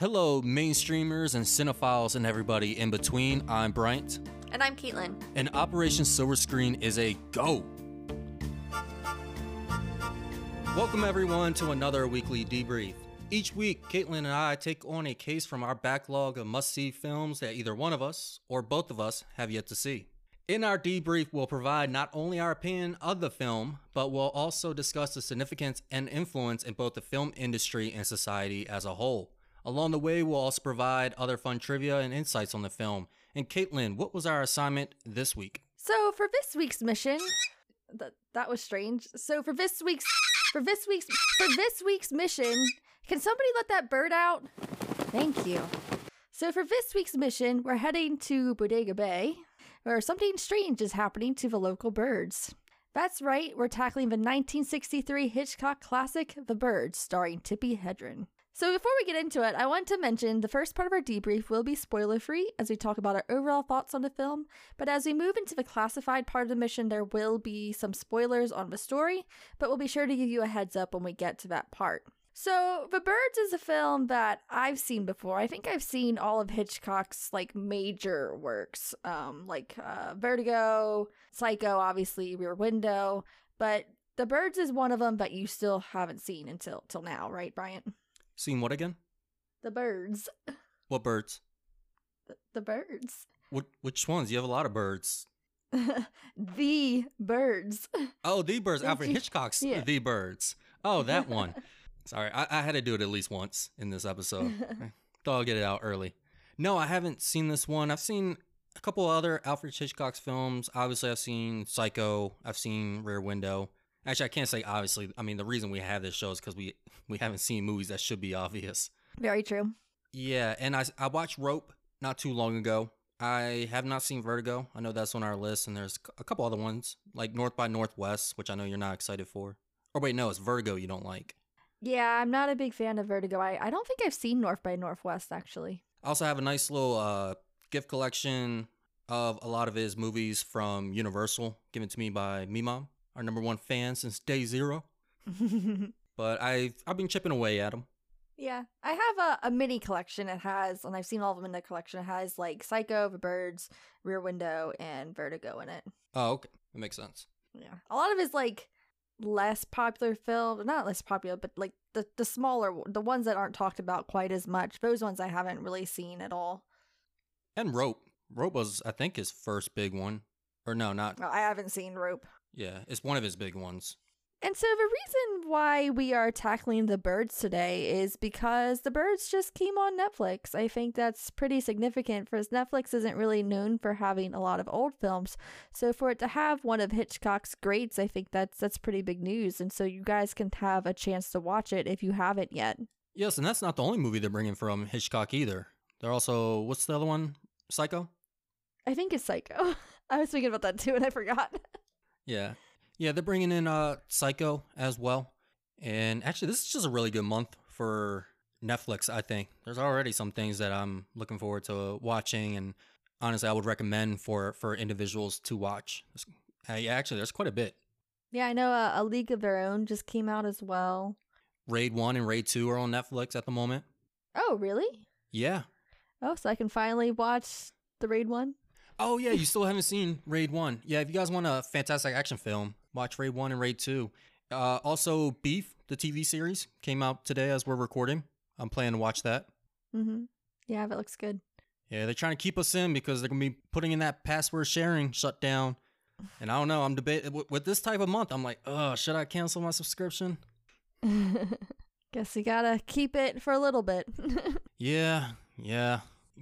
Hello, mainstreamers and cinephiles and everybody in between. I'm Bryant. And I'm Caitlin. And Operation Silver Screen is a go! Welcome everyone to another weekly debrief. Each week, Caitlin and I take on a case from our backlog of must-see films that either one of us or both of us have yet to see. In our debrief, we'll provide not only our opinion of the film, but we'll also discuss the significance and influence in both the film industry and society as a whole. Along the way, we'll also provide other fun trivia and insights on the film. And Caitlin, what was our assignment this week? So for this week's mission, that was strange. So for this week's mission, can somebody let that bird out? Thank you. So for this week's mission, we're heading to Bodega Bay, where something strange is happening to the local birds. That's right, we're tackling the 1963 Hitchcock classic, The Birds, starring Tippi Hedren. So before we get into it, I want to mention the first part of our debrief will be spoiler-free as we talk about our overall thoughts on the film, but as we move into the classified part of the mission, there will be some spoilers on the story, but we'll be sure to give you a heads up when we get to that part. So, The Birds is a film that I've seen before. I think I've seen all of Hitchcock's, major works, like Vertigo, Psycho, obviously, Rear Window, but The Birds is one of them that you still haven't seen until now, right, Bryant? Seen what again? The Birds. What birds? The Birds. Which ones? You have a lot of birds. The Birds. Oh, The Birds. Alfred Hitchcock's yeah. The Birds. Oh, that one. Sorry, I had to do it at least once in this episode. I thought I'd get it out early. No, I haven't seen this one. I've seen a couple other Alfred Hitchcock's films. Obviously, I've seen Psycho. I've seen Rear Window. Actually, I can't say obviously. I mean, the reason we have this show is because we haven't seen movies that should be obvious. Very true. Yeah, and I watched Rope not too long ago. I have not seen Vertigo. I know that's on our list, and there's a couple other ones, like North by Northwest, which I know you're not excited for. Or wait, no, it's Vertigo you don't like. Yeah, I'm not a big fan of Vertigo. I don't think I've seen North by Northwest, actually. I also have a nice little gift collection of a lot of his movies from Universal, given to me by me mom, our number one fan since day zero. But I've been chipping away at them. Yeah, I have a mini collection. It has, and I've seen all of them in the collection. It has Psycho, The Birds, Rear Window, and Vertigo in it. Oh, okay. That makes sense. Yeah. A lot of his less popular film, not less popular, but the smaller, the ones that aren't talked about quite as much, those ones I haven't really seen at all. And Rope was, I think, his first big one. Or no, not. I haven't seen Rope. Yeah, it's one of his big ones. And so the reason why we are tackling The Birds today is because The Birds just came on Netflix. I think that's pretty significant, because Netflix isn't really known for having a lot of old films. So for it to have one of Hitchcock's greats, I think that's pretty big news. And so you guys can have a chance to watch it if you haven't yet. Yes, and that's not the only movie they're bringing from Hitchcock either. They're also, what's the other one? Psycho? I think it's Psycho. I was thinking about that too, and I forgot. Yeah. Yeah, they're bringing in Psycho as well. And actually, this is just a really good month for Netflix, I think. There's already some things that I'm looking forward to watching. And honestly, I would recommend for individuals to watch. Actually, there's quite a bit. Yeah, I know A League of Their Own just came out as well. Raid 1 and Raid 2 are on Netflix at the moment. Oh, really? Yeah. Oh, so I can finally watch the Raid 1? Oh, yeah, you still haven't seen Raid 1. Yeah, if you guys want a fantastic action film, watch Raid 1 and Raid 2. Also, Beef, the TV series, came out today as we're recording. I'm planning to watch that. Mm-hmm. Yeah, that looks good. Yeah, they're trying to keep us in because they're going to be putting in that password sharing shutdown. And I don't know, I'm debating. With this type of month, I'm like, oh, should I cancel my subscription? Guess you got to keep it for a little bit. Yeah.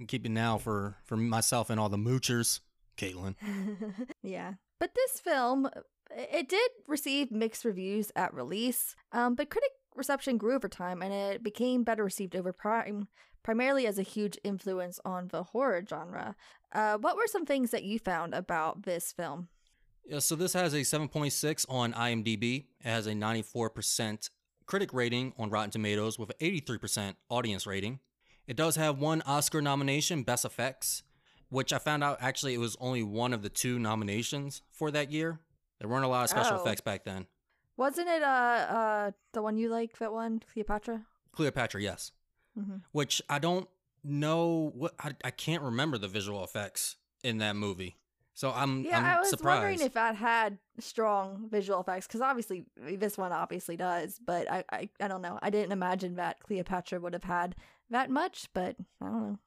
Keep it now for myself and all the moochers, Caitlin. Yeah. But this film, it did receive mixed reviews at release, but critic reception grew over time, and it became better received over time, primarily as a huge influence on the horror genre. What were some things that you found about this film? Yeah, so this has a 7.6 on IMDb. It has a 94% critic rating on Rotten Tomatoes with an 83% audience rating. It does have one Oscar nomination, Best Effects, which I found out actually it was only one of the two nominations for that year. There weren't a lot of special effects back then. Wasn't it the one you like, that one, Cleopatra? Cleopatra, yes. mm-hmm. which I don't know what I can't remember the visual effects in that movie. So I'm surprised. I was wondering if I had strong visual effects, because obviously this one obviously does, but I don't know. I didn't imagine that Cleopatra would have had that much, but I don't know.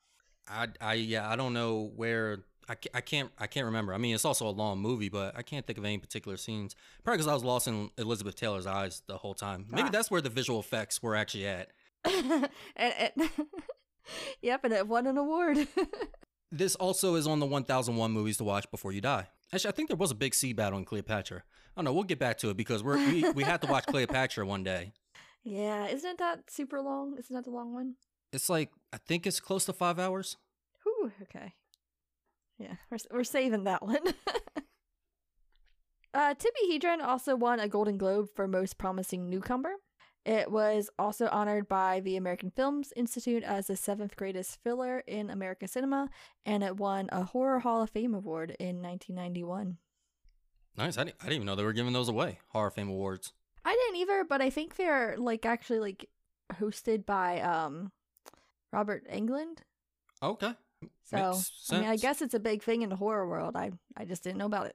I don't know where I can't remember. I mean, it's also a long movie, but I can't think of any particular scenes. Probably because I was lost in Elizabeth Taylor's eyes the whole time. Maybe that's where the visual effects were actually at. Yep, and it won an award. This also is on the 1001 movies to watch before you die. Actually, I think there was a big sea battle in Cleopatra. I don't know. We'll get back to it because we have to watch Cleopatra one day. Yeah, isn't that super long? Isn't that the long one? It's like, I think it's close to 5 hours. Ooh, okay. Yeah, we're saving that one. Tippi Hedren also won a Golden Globe for Most Promising Newcomer. It was also honored by the American Film Institute as the 7th greatest filler in American cinema, and it won a Horror Hall of Fame award in 1991. Nice. I didn't even know they were giving those away, Horror Fame awards. I didn't either, but I think they're actually hosted by Robert Englund. Okay. So I mean, I guess it's a big thing in the horror world. I just didn't know about it.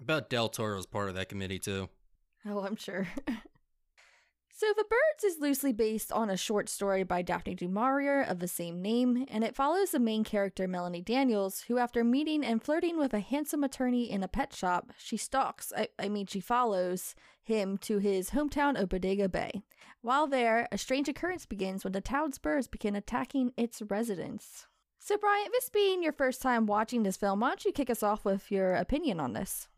I bet Del Toro's part of that committee too. Oh, I'm sure. So The Birds is loosely based on a short story by Daphne du Maurier of the same name, and it follows the main character Melanie Daniels, who after meeting and flirting with a handsome attorney in a pet shop, she follows him to his hometown of Bodega Bay. While there, a strange occurrence begins when the town's birds begin attacking its residents. So Brian, this being your first time watching this film, why don't you kick us off with your opinion on this?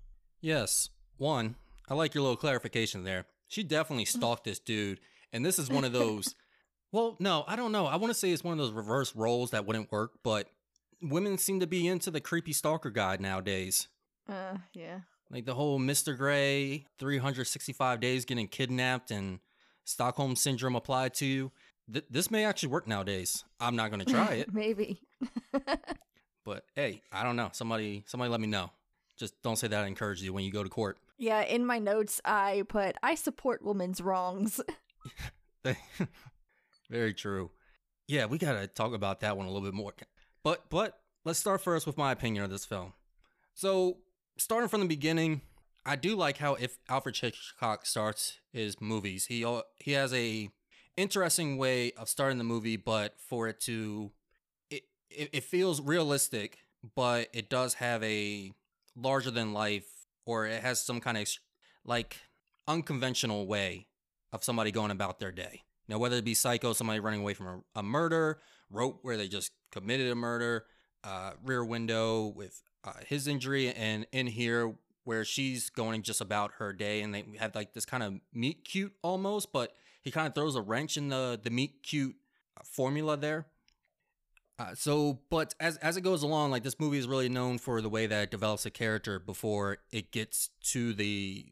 Yes. One, I like your little clarification there. She definitely stalked this dude, and this is one of those, well, no, I don't know. I want to say it's one of those reverse roles that wouldn't work, but women seem to be into the creepy stalker guy nowadays. Yeah. Like the whole Mr. Grey, 365 days getting kidnapped and Stockholm Syndrome applied to you. This may actually work nowadays. I'm not going to try it. Maybe. But hey, I don't know. Somebody let me know. Just don't say that I encouraged you when you go to court. Yeah, in my notes, I put, I support women's wrongs. Very true. Yeah, we got to talk about that one a little bit more. But let's start first with my opinion of this film. So, starting from the beginning, I do like how Alfred Hitchcock starts his movies. He has a interesting way of starting the movie, but for it to... It feels realistic, but it does have a larger-than-life, or it has some kind of unconventional way of somebody going about their day. Now, whether it be Psycho, somebody running away from a murder, Rope, where they just committed a murder, Rear Window with his injury, and in here where she's going just about her day, and they have this kind of meet cute almost, but he kind of throws a wrench in the meet cute formula there. But as it goes along, this movie is really known for the way that it develops a character before it gets to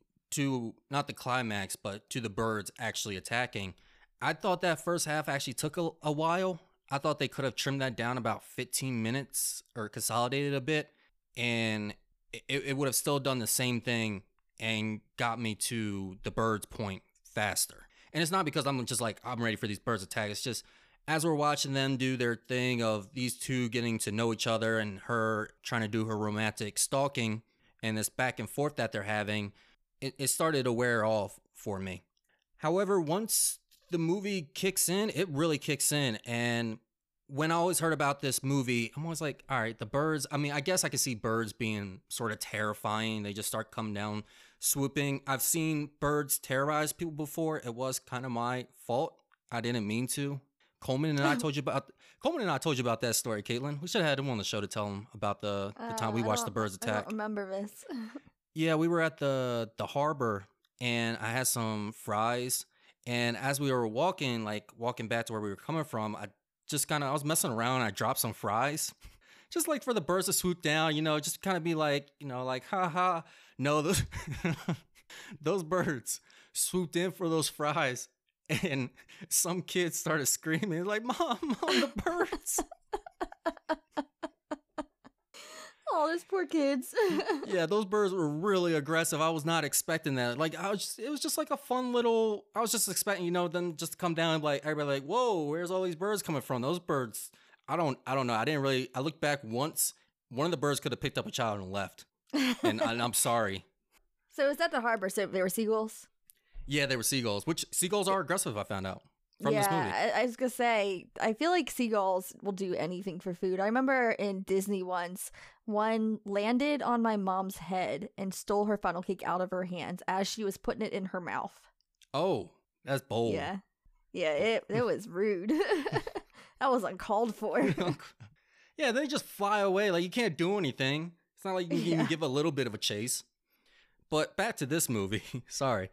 not the climax, but to the birds actually attacking. I thought that first half actually took a while. I thought they could have trimmed that down about 15 minutes or consolidated a bit, and it would have still done the same thing and got me to the birds point faster. And it's not because I'm just I'm ready for these birds attack. It's just... as we're watching them do their thing of these two getting to know each other and her trying to do her romantic stalking and this back and forth that they're having, it started to wear off for me. However, once the movie kicks in, it really kicks in. And when I always heard about this movie, I'm always like, all right, the birds, I mean, I guess I could see birds being sort of terrifying. They just start coming down, swooping. I've seen birds terrorize people before. It was kind of my fault. I didn't mean to. Coleman and I told you about that story, Caitlin. We should have had him on the show to tell him about the time we watched the birds attack. I don't remember this. Yeah, we were at the harbor, and I had some fries. And as we were walking, walking back to where we were coming from, I was messing around. And I dropped some fries, just for the birds to swoop down. Just kind of be ha ha. No, those birds swooped in for those fries. And some kids started screaming, Mom, the birds. Oh, those poor we're kids. Yeah, those birds were really aggressive. I was not expecting that. Like, it was just like a fun little, I was just expecting, you know, them just to come down and like, everybody like, whoa, where's all these birds coming from? Those birds, I don't know. I didn't really, I looked back once, one of the birds could have picked up a child and left. And I'm sorry. So is that the harbor? So they were seagulls? Yeah, they were seagulls, which seagulls are aggressive, I found out. From this movie. I was going to say, I feel like seagulls will do anything for food. I remember in Disney once, one landed on my mom's head and stole her funnel cake out of her hands as she was putting it in her mouth. Oh, that's bold. Yeah. Yeah, it was rude. That was uncalled for. Yeah, they just fly away. Like, you can't do anything. It's not like you can even give a little bit of a chase. But back to this movie. Sorry.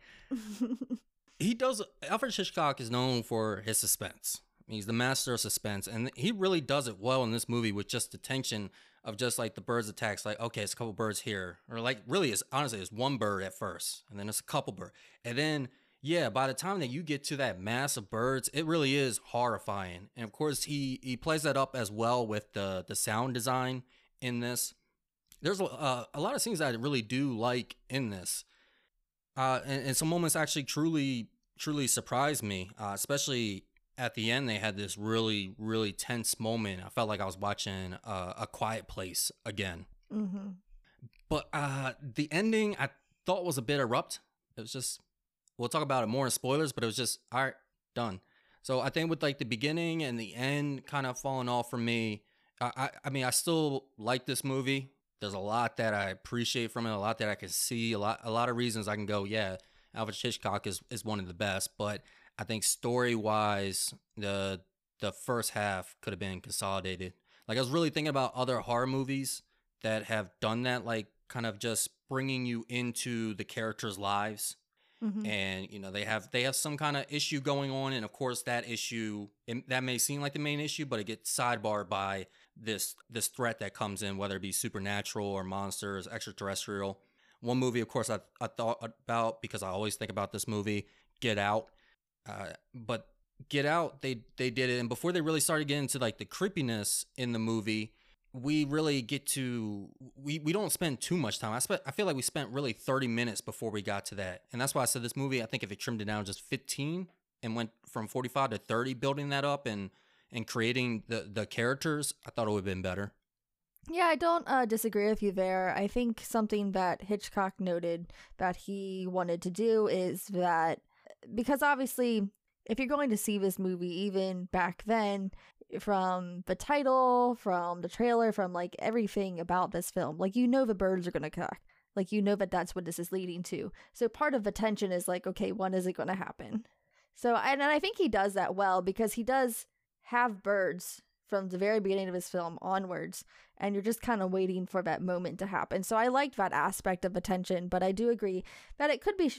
Alfred Hitchcock is known for his suspense. He's the master of suspense, and he really does it well in this movie with just the tension of just like the birds attacks. Like, okay, it's a couple birds here, or like really, it's honestly it's one bird at first, and then it's a couple bird, and then yeah, by the time that you get to that mass of birds, it really is horrifying. And of course, he plays that up as well with the sound design in this. There's a lot of scenes that I really do like in this. And some moments actually truly surprised me, especially at the end. They had this really, really tense moment. I felt like I was watching A Quiet Place again. Mm-hmm. But the ending I thought was a bit abrupt. It was just, we'll talk about it more in spoilers, but it was just, all right, done. So I think with like the beginning and the end kind of falling off for me, I mean, I still like this movie. There's a lot that I appreciate from it, a lot that I can see, a lot of reasons I can go, yeah, Alfred Hitchcock is one of the best. But I think story-wise, the first half could have been consolidated. Like, I was really thinking about other horror movies that have done that, like kind of just bringing you into the characters' lives. Mm-hmm. And, you know, they have some kind of issue going on. And, of course, that issue, that may seem like the main issue, but it gets sidebarred by this threat that comes in, whether it be supernatural or monsters, extraterrestrial. One movie, of course, I thought about, because I always think about this movie, Get Out. But Get Out, they did it. And before they really started getting into, like, the creepiness in the movie, we really get to, we don't spend too much time. I feel like we spent really 30 minutes before we got to that. And that's why I said this movie, I think if it trimmed it down just 15 and went from 45 to 30, building that up and creating the characters, I thought it would have been better. Yeah, I don't disagree with you there. I think something that Hitchcock noted that he wanted to do is that, because obviously if you're going to see this movie even back then, from the title, from the trailer, from like everything about this film, like, you know, the birds are going to attack. Like, you know, that's what this is leading to. So part of the tension is like, okay, when is it going to happen? So, and I think he does that well, because he does have birds from the very beginning of his film onwards, and you're just kind of waiting for that moment to happen. So I liked that aspect of the tension, but I do agree that it could be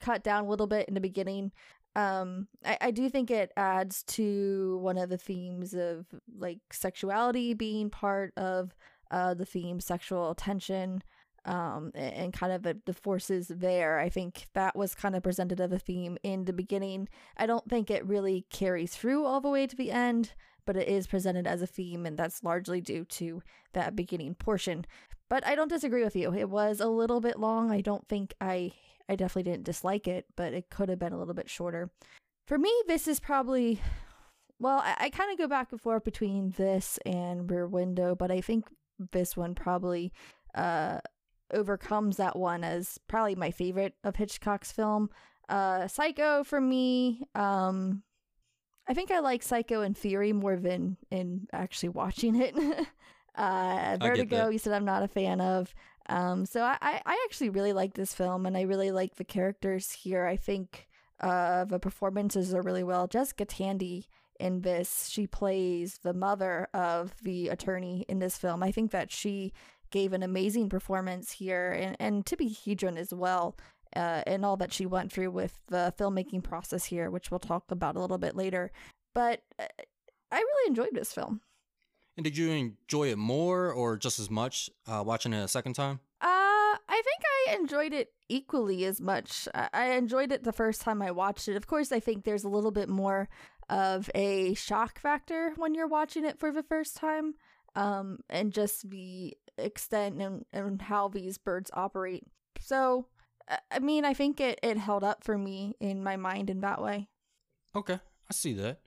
cut down a little bit in the beginning. I do think it adds to one of the themes of like sexuality being part of the theme, sexual tension, and kind of the forces there. I think that was kind of presented as a theme in the beginning. I don't think it really carries through all the way to the end, but it is presented as a theme, and that's largely due to that beginning portion. But I don't disagree with you. It was a little bit long. I don't think I definitely didn't dislike it, but it could have been a little bit shorter. For me, this is probably, well, I kind of go back and forth between this and Rear Window, but I think this one probably overcomes that one as probably my favorite of Hitchcock's film. Psycho for me, I think I like Psycho in theory more than in actually watching it. Vertigo, you said I'm not a fan of. So I actually really like this film, and I really like the characters here. I think the performances are really well. Jessica Tandy in this, she plays the mother of the attorney in this film. I think that she gave an amazing performance here, and Tippi Hedren as well, and all that she went through with the filmmaking process here, which we'll talk about a little bit later. But I really enjoyed this film. And did you enjoy it more or just as much watching it a second time? I think I enjoyed it equally as much. I enjoyed it the first time I watched it. Of course, I think there's a little bit more of a shock factor when you're watching it for the first time. and just the extent and how these birds operate. So, I mean, I think it held up for me in my mind in that way. Okay, I see that.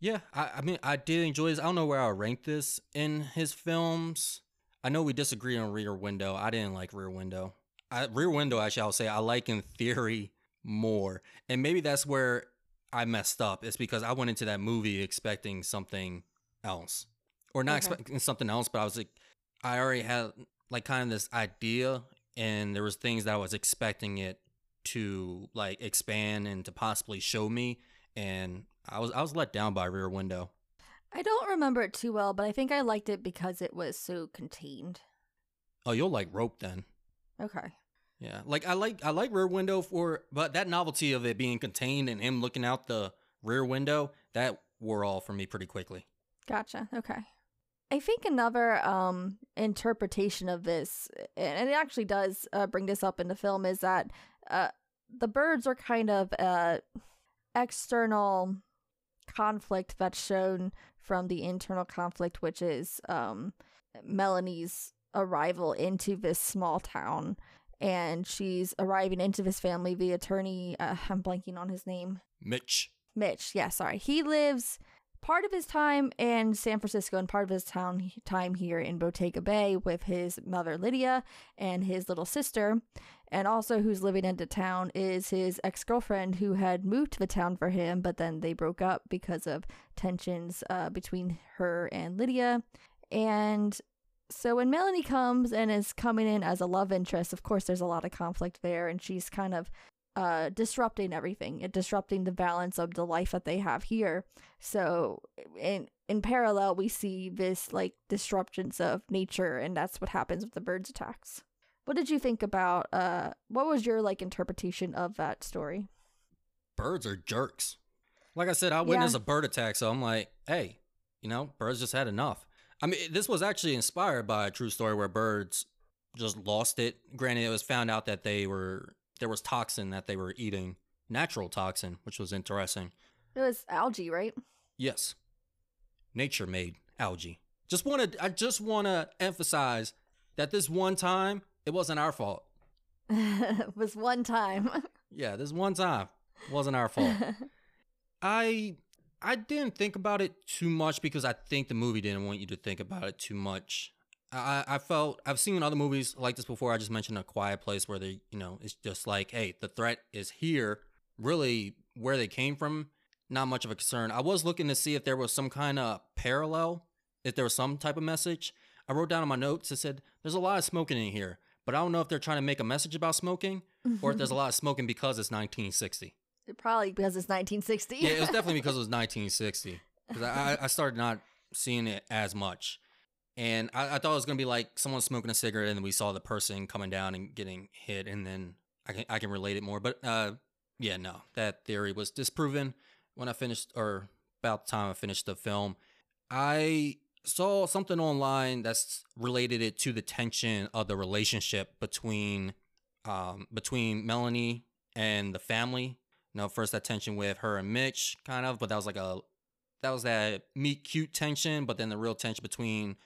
Yeah, I mean, I did enjoy this. I don't know where I'll rank this in his films. I know we disagreed on Rear Window. I didn't like Rear Window. Rear Window, actually, I'll say I like in theory more. And maybe that's where I messed up. It's because I went into that movie expecting something else. Or not expecting something else, but I was like, I already had like kind of this idea, and there was things that I was expecting it to like expand and to possibly show me, and I was let down by Rear Window. I don't remember it too well, but I think I liked it because it was so contained. Oh, you'll like Rope then. Okay. Yeah, like I like Rear Window but that novelty of it being contained and him looking out the rear window, that wore off for me pretty quickly. Gotcha. Okay. I think another interpretation of this, and it actually does bring this up in the film, is that the birds are kind of external conflict that's shown from the internal conflict, which is Melanie's arrival into this small town. And she's arriving into this family, the attorney, I'm blanking on his name. Mitch, yeah, sorry. He lives part of his time in San Francisco and part of his time here in Bodega Bay with his mother Lydia and his little sister. And also who's living into town is his ex-girlfriend who had moved to the town for him, but then they broke up because of tensions between her and Lydia. And so when Melanie comes and is coming in as a love interest, of course there's a lot of conflict there, and she's kind of disrupting everything, disrupting the balance of the life that they have here. So in parallel, we see this like disruptions of nature, and that's what happens with the birds' attacks. What did you think about what was your like interpretation of that story? Birds are jerks. Like I said, I witnessed a bird attack, so I'm like, hey, you know, birds just had enough. I mean, this was actually inspired by a true story where birds just lost it. Granted, it was found out that there was toxin that they were eating, natural toxin, which was interesting. It was algae, right? Yes. Nature made algae. I just want to emphasize that this one time, it wasn't our fault. It was one time. Yeah, this one time wasn't our fault. I didn't think about it too much because I think the movie didn't want you to think about it too much. I felt, I've seen other movies like this before. I just mentioned A Quiet Place where they, you know, it's just like, hey, the threat is here. Really, where they came from, not much of a concern. I was looking to see if there was some kind of parallel, if there was some type of message. I wrote down in my notes, it said, there's a lot of smoking in here, but I don't know if they're trying to make a message about smoking or if there's a lot of smoking because it's 1960. Probably because it's 1960. Yeah, it was definitely because it was 1960. Because I started not seeing it as much. And I thought it was going to be like someone smoking a cigarette and then we saw the person coming down and getting hit. And then I can relate it more. But yeah, no, that theory was disproven when I finished, or about the time I finished the film. I saw something online that's related it to the tension of the relationship between Melanie and the family. No, first that tension with her and Mitch, kind of, but that was that meet-cute tension, but then the real tension between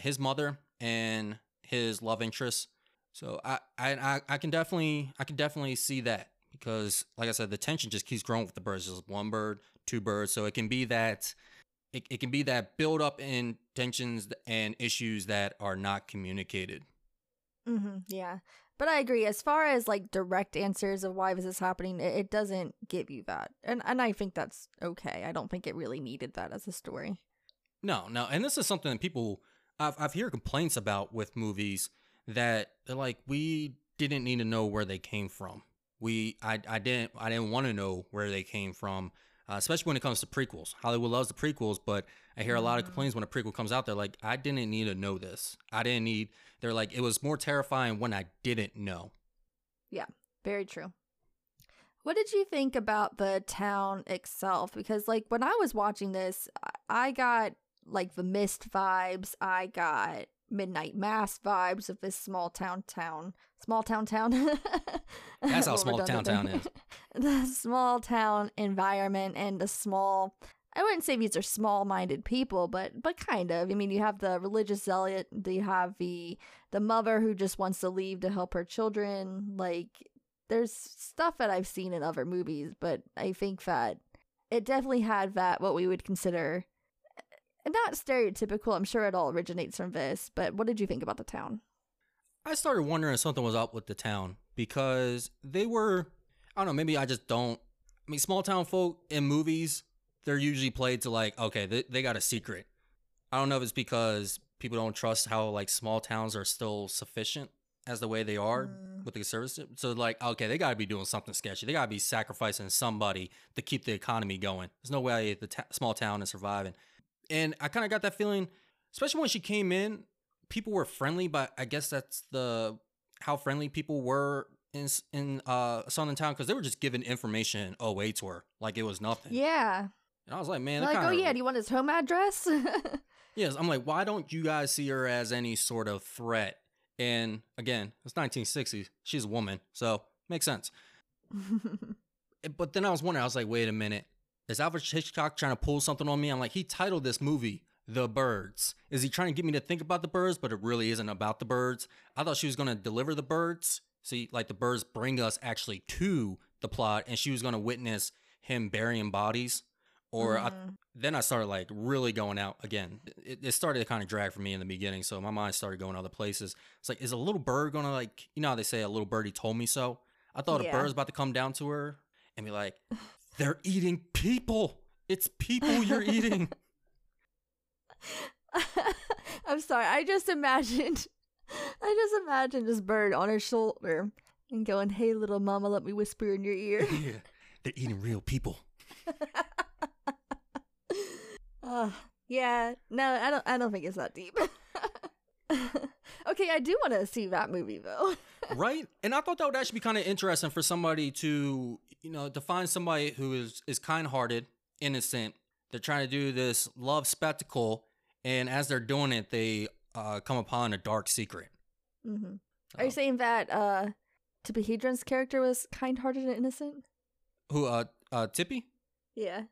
his mother and his love interest. So I can definitely see that because, like I said, the tension just keeps growing with the birds. Just one bird, two birds, so it can be that it can be that build up in tensions and issues that are not communicated. Mm-hmm, yeah. But I agree, as far as like direct answers of why this is happening, it doesn't give you that. And I think that's okay. I don't think it really needed that as a story. No. And this is something that people, I've heard complaints about with movies that they're like, we didn't need to know where they came from. I didn't want to know where they came from, especially when it comes to prequels. Hollywood loves the prequels, but I hear a lot of complaints when a prequel comes out. They're like, I didn't need to know this. They're like, it was more terrifying when I didn't know. Yeah, very true. What did you think about the town itself? Because like when I was watching this, I got like the Mist vibes. I got Midnight Mass vibes of this small town. That's how small town is. The small town environment and the small I wouldn't say these are small-minded people, but kind of. I mean, you have the religious zealot, you have the mother who just wants to leave to help her children. Like, there's stuff that I've seen in other movies, but I think that it definitely had that, what we would consider, not stereotypical. I'm sure it all originates from this, but what did you think about the town? I started wondering if something was up with the town because they were, I don't know, maybe I just don't. I mean, small town folk in movies, they're usually played to like, okay, they got a secret. I don't know if it's because people don't trust how like small towns are still sufficient as the way they are with the conservative. So like, okay, they got to be doing something sketchy. They got to be sacrificing somebody to keep the economy going. There's no way the small town is surviving. And I kind of got that feeling, especially when she came in, people were friendly, but I guess that's how friendly people were in Southern Town because they were just giving information away to her like it was nothing. Yeah. And I was like, man, like, oh yeah, do you want his home address? Yes, I'm like, why don't you guys see her as any sort of threat? And again, it's 1960s. She's a woman, so makes sense. But then I was wondering, I was like, wait a minute, is Alfred Hitchcock trying to pull something on me? I'm like, he titled this movie The Birds. Is he trying to get me to think about the birds? But it really isn't about the birds. I thought she was going to deliver the birds. See, like the birds bring us actually to the plot, and she was going to witness him burying bodies. Or then I started like really going out again. It started to kind of drag for me in the beginning, so my mind started going other places. It's like, is a little bird going to, like, you know how they say a little birdie told me so? I thought a bird's about to come down to her and be like, they're eating people. It's people you're eating. I'm sorry. I just imagined this bird on her shoulder and going, hey, little mama, let me whisper in your ear. Yeah, they're eating real people. Yeah, no, I don't think it's that deep. Okay, I do want to see that movie, though. Right? And I thought that would actually be kind of interesting for somebody to, you know, to find somebody who is kind-hearted, innocent. They're trying to do this love spectacle, and as they're doing it, they come upon a dark secret. Mm-hmm. Are you saying that Tippi Hedren's character was kind-hearted and innocent? Who, Tippi? Yeah.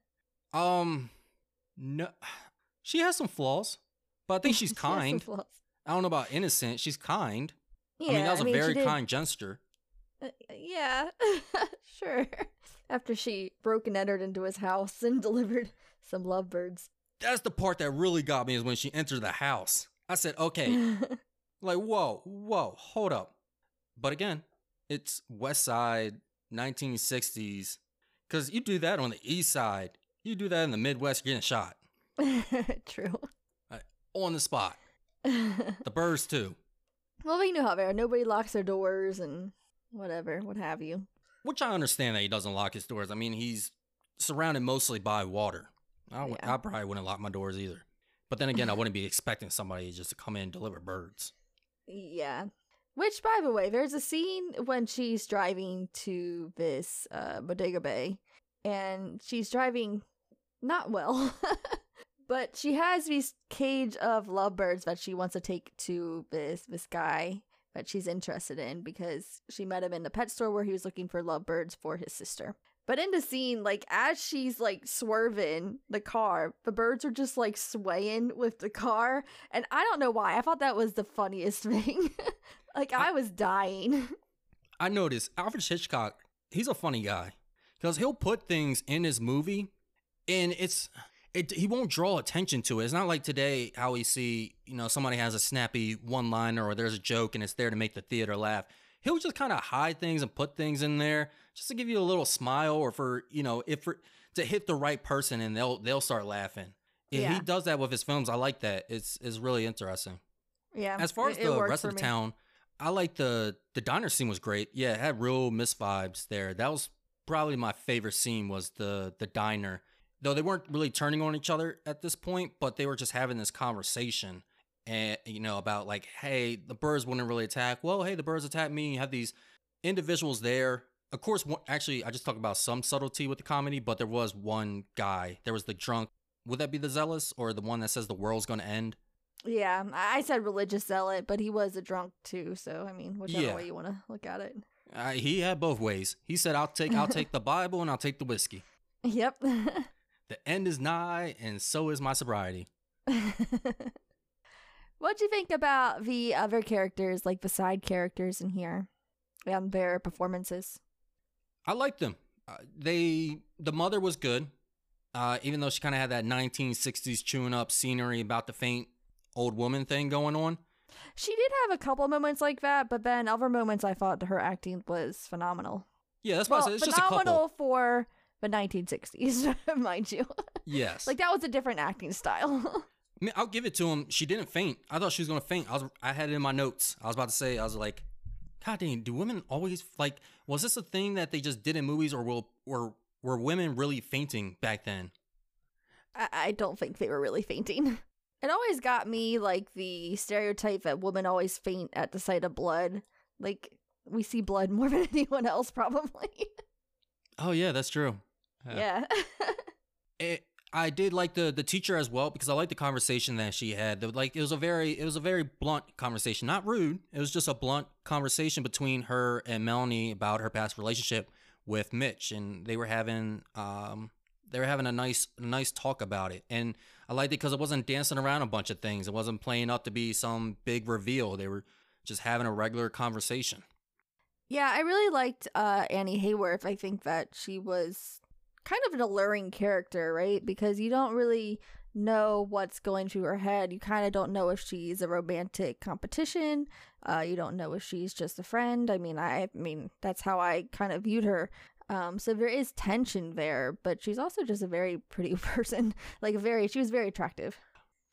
No, she has some flaws, but I think she's kind. I don't know about innocent. She's kind. Yeah, I mean, that was a very kind gesture. Yeah, sure. After she broke and entered into his house and delivered some lovebirds. That's the part that really got me is when she entered the house. I said, okay, like, whoa, hold up. But again, it's West Side, 1960s, because you do that on the East Side. You do that in the Midwest, you're getting shot. True. Right, on the spot. The birds, too. Well, you know how they are. Nobody locks their doors and whatever, what have you. Which I understand that he doesn't lock his doors. I mean, he's surrounded mostly by water. I probably wouldn't lock my doors either. But then again, I wouldn't be expecting somebody just to come in and deliver birds. Yeah. Which, by the way, there's a scene when she's driving to this Bodega Bay. And she's driving... not well, but she has this cage of lovebirds that she wants to take to this guy that she's interested in because she met him in the pet store where he was looking for lovebirds for his sister. But in the scene, like, as she's, like, swerving the car, the birds are just, like, swaying with the car. And I don't know why. I thought that was the funniest thing. Like, I was dying. I noticed Alfred Hitchcock, he's a funny guy because he'll put things in his movie and he won't draw attention to it. It's not like today how we see, you know, somebody has a snappy one-liner or there's a joke and it's there to make the theater laugh. He'll just kind of hide things and put things in there just to give you a little smile or for, you know, to hit the right person and they'll start laughing. Yeah. He does that with his films. I like that. It's really interesting. Yeah. As far as the rest of the town, I like the diner scene was great. Yeah, it had real Miss vibes there. That was probably my favorite scene was the diner. Though they weren't really turning on each other at this point, but they were just having this conversation and, you know, about like, hey, the birds wouldn't really attack. Well, hey, the birds attacked me. You have these individuals there. Of course, actually, I just talked about some subtlety with the comedy, but there was one guy. There was the drunk. Would that be the zealous or the one that says the world's going to end? Yeah, I said religious zealot, but he was a drunk too. So, I mean, whichever way you want to look at it. He had both ways. He said, I'll take the Bible and I'll take the whiskey. Yep. The end is nigh, and so is my sobriety. What do you think about the other characters, like the side characters in here, and their performances? I liked them. The mother was good, even though she kind of had that 1960s chewing up scenery about the faint old woman thing going on. She did have a couple moments like that, but then other moments I thought her acting was phenomenal. Yeah, that's what I said. It's just a couple. Phenomenal for the 1960s, mind you. Yes. Like, that was a different acting style. I mean, I'll give it to him. She didn't faint. I thought she was going to faint. I had it in my notes. I was about to say, I was like, God dang, do women always, like, was this a thing that they just did in movies, or were women really fainting back then? I don't think they were really fainting. It always got me, like, the stereotype that women always faint at the sight of blood. Like, we see blood more than anyone else, probably. Oh, yeah, that's true. Yeah. I did like the teacher as well, because I liked the conversation that she had. Like, it was a very blunt conversation. Not rude. It was just a blunt conversation between her and Melanie about her past relationship with Mitch, and they were having a nice talk about it. And I liked it because it wasn't dancing around a bunch of things. It wasn't playing up to be some big reveal. They were just having a regular conversation. Yeah, I really liked Annie Hayworth. I think that she was kind of an alluring character, right? Because you don't really know what's going through her head. You kind of don't know if she's a romantic competition. You don't know if she's just a friend. I mean, that's how I kind of viewed her. So there is tension there, but she's also just a very pretty person. Like, she was very attractive.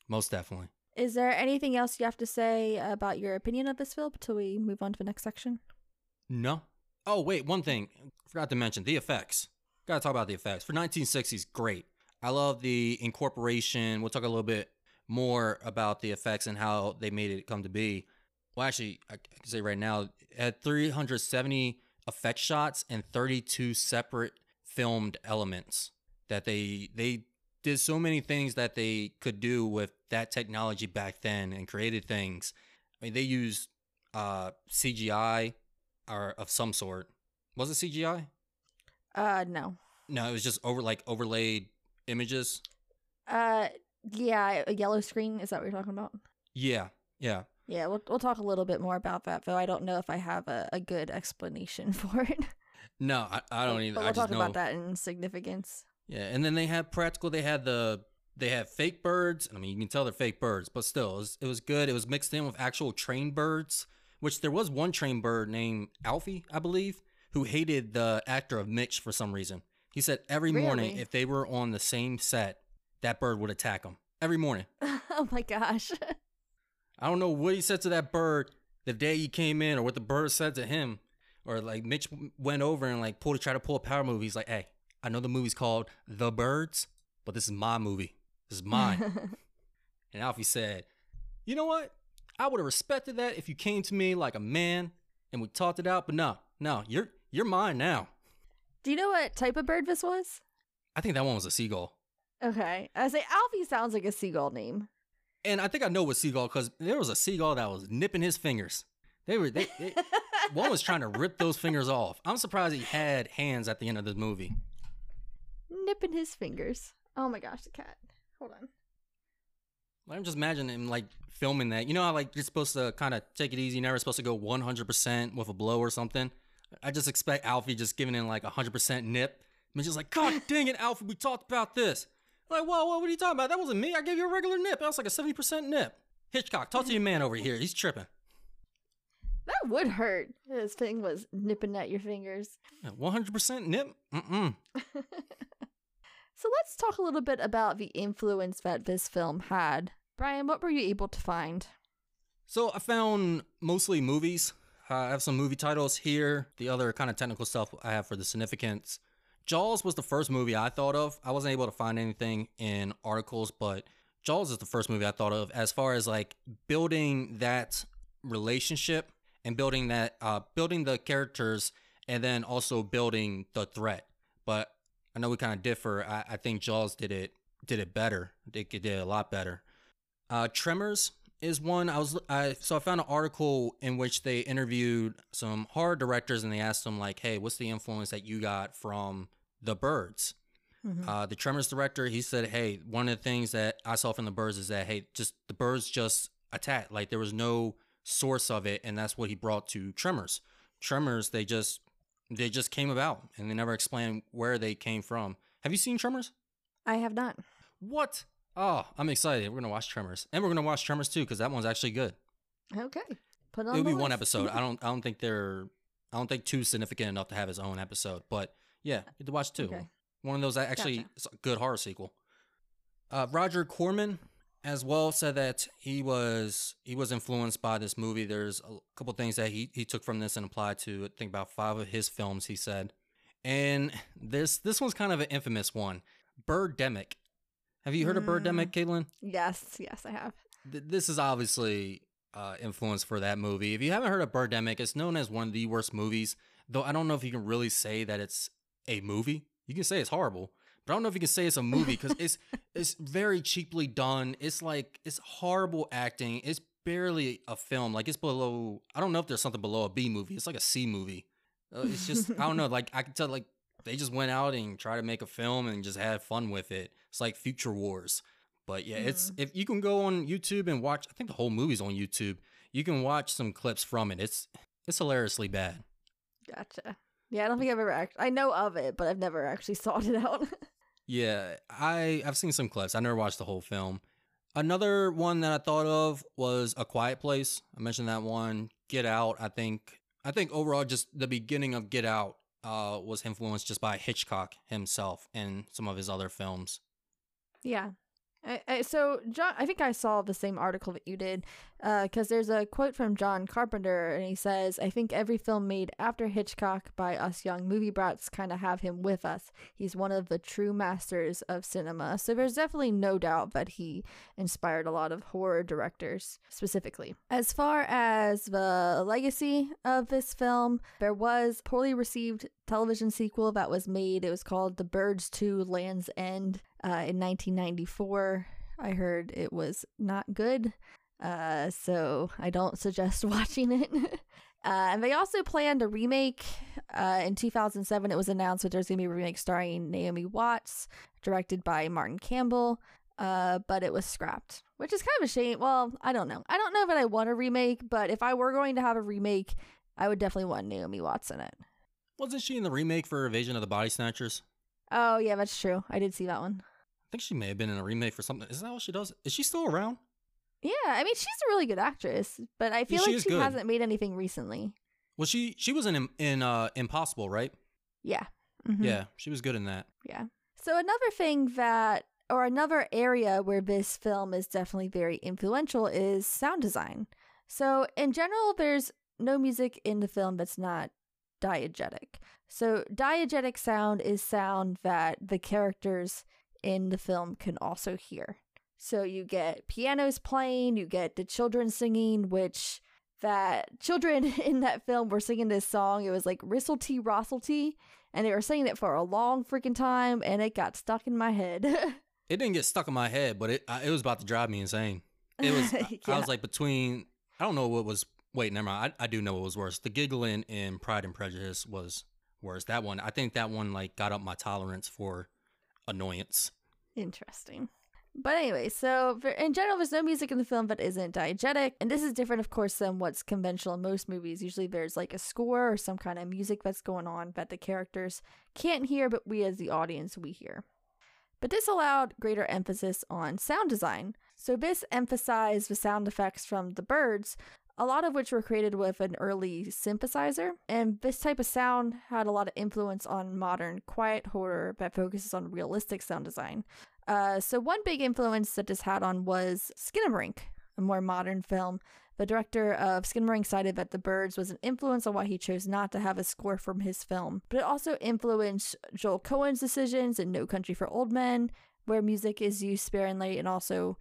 Most definitely. Is there anything else you have to say about your opinion of this film till we move on to the next section? No. Oh, wait, one thing. I forgot to mention, the effects. Gotta talk about the effects. For 1960s, great. I love the incorporation. We'll talk a little bit more about the effects and how they made it come to be. Well, actually, I can say right now, at 370 effect shots and 32 separate filmed elements, that they did so many things that they could do with that technology back then and created things. I mean, they used CGI or of some sort. Was it CGI? No, it was just overlaid images. Yeah, a yellow screen, is that what you're talking about? Yeah. Yeah, we'll talk a little bit more about that, though I don't know if I have a good explanation for it. No, I don't either. But we'll talk about that in significance. Yeah, and then they had practical. They had fake birds. I mean, you can tell they're fake birds, but still, it was good. It was mixed in with actual trained birds, which there was one trained bird named Alfie, I believe, who hated the actor of Mitch for some reason. He said every morning, if they were on the same set, that bird would attack him. Every morning. Oh, my gosh. I don't know what he said to that bird the day he came in, or what the bird said to him, or like Mitch went over and like tried to pull a power move. He's like, hey, I know the movie's called The Birds, but this is my movie. This is mine. And Alfie said, you know what? I would have respected that if you came to me like a man and we talked it out, but no, you're mine now. Do you know what type of bird this was? I think that one was a seagull. Okay. I say Alfie sounds like a seagull name. And I think I know what seagull, because there was a seagull that was nipping his fingers. They one was trying to rip those fingers off. I'm surprised he had hands at the end of this movie. Nipping his fingers. Oh my gosh, the cat. Hold on. I'm just imagining him like filming that. You know how like you're supposed to kind of take it easy. You're never supposed to go 100% with a blow or something. I just expect Alfie just giving in like 100% nip. And she's like, God dang it, Alfie, we talked about this. I'm like, whoa, what are you talking about? That wasn't me. I gave you a regular nip. That was like a 70% nip. Hitchcock, talk to your man over here. He's tripping. That would hurt. This thing was nipping at your fingers. 100% nip? Mm-mm. So let's talk a little bit about the influence that this film had. Brian, what were you able to find? So I found mostly movies. I have some movie titles here. The other kind of technical stuff I have for the significance. Jaws was the first movie I thought of. I wasn't able to find anything in articles, but Jaws is the first movie I thought of as far as like building that relationship and building the characters, and then also building the threat. But I know we kind of differ. I think Jaws did it better. It did it a lot better. Tremors is one. I found an article in which they interviewed some horror directors, and they asked them like, hey, what's the influence that you got from The Birds? Mm-hmm. The Tremors director, he said, hey, one of the things that I saw from The Birds is that, hey, just The Birds just attacked. Like, there was no source of it, and that's what he brought to Tremors. Tremors, they just came about, and they never explained where they came from. Have you seen Tremors? I have not. What? Oh, I'm excited. We're going to watch Tremors. And we're going to watch Tremors 2, because that one's actually good. Okay. Put it on. It'll be one episode. I don't think two's significant enough to have its own episode, but yeah, you could watch two. Okay. One of those that actually is a good horror sequel. Roger Corman as well said that he was influenced by this movie. There's a couple things that he took from this and applied to, I think, about 5 of his films, he said. And this one's kind of an infamous one, Birdemic. Have you heard of Birdemic, Caitlin? Yes, I have. This is obviously influence for that movie. If you haven't heard of Birdemic, it's known as one of the worst movies, though I don't know if you can really say that it's a movie. You can say it's horrible, but I don't know if you can say it's a movie, because it's very cheaply done. It's like, it's horrible acting. It's barely a film. Like, it's below, I don't know if there's something below a B movie. It's like a C movie. It's just, I don't know. Like, I can tell, like, they just went out and tried to make a film and just had fun with it. It's like Future Wars. But yeah, it's, if you can go on YouTube and watch, I think the whole movie's on YouTube. You can watch some clips from it. It's hilariously bad. Gotcha. Yeah, I don't think I've ever actually, I know of it, but I've never actually sought it out. Yeah, I've seen some clips. I never watched the whole film. Another one that I thought of was A Quiet Place. I mentioned that one. Get Out, I think overall just the beginning of Get Out was influenced just by Hitchcock himself and some of his other films. Yeah. So, John, I think I saw the same article that you did, because there's a quote from John Carpenter, and he says, "I think every film made after Hitchcock by us young movie brats kind of have him with us. He's one of the true masters of cinema." So there's definitely no doubt that he inspired a lot of horror directors specifically. As far as the legacy of this film, there was poorly received television sequel that was made. It was called The Birds 2 Land's End. In 1994, I heard it was not good, so I don't suggest watching it. And they also planned a remake. In 2007, it was announced that there's going to be a remake starring Naomi Watts, directed by Martin Campbell, but it was scrapped, which is kind of a shame. Well, I don't know. I don't know that I want a remake, but if I were going to have a remake, I would definitely want Naomi Watts in it. Wasn't she in the remake for Invasion of the Body Snatchers? Oh, yeah, that's true. I did see that one. I think she may have been in a remake for something. Is that what she does? Is she still around? Yeah, I mean, she's a really good actress, but I feel like she hasn't made anything recently. Well, she was in Impossible, right? Yeah. Mm-hmm. Yeah, she was good in that. Yeah. So another thing that, or another area where this film is definitely very influential is sound design. So in general, there's no music in the film that's not diegetic. So diegetic sound is sound that the characters in the film can also hear. So you get pianos playing, you get the children singing, which that children in that film were singing this song. It was like Ristlety Rostlety, and they were singing it for a long freaking time, and it got stuck in my head. It didn't get stuck in my head, but it was about to drive me insane. It was yeah. I was like between, I don't know what was. Wait, never mind. I do know what was worse. The giggling in Pride and Prejudice was worse. That one, I think that one like got up my tolerance for annoyance. Interesting. But anyway, so in general, there's no music in the film that isn't diegetic. And this is different, of course, than what's conventional in most movies. Usually there's like a score or some kind of music that's going on that the characters can't hear, but we as the audience, we hear. But this allowed greater emphasis on sound design. So this emphasized the sound effects from The Birds, a lot of which were created with an early synthesizer. And this type of sound had a lot of influence on modern quiet horror that focuses on realistic sound design. So one big influence that this had on was Skinamarink, a more modern film. The director of Skinamarink cited that The Birds was an influence on why he chose not to have a score from his film. But it also influenced Joel Coen's decisions in No Country for Old Men, where music is used sparingly, and also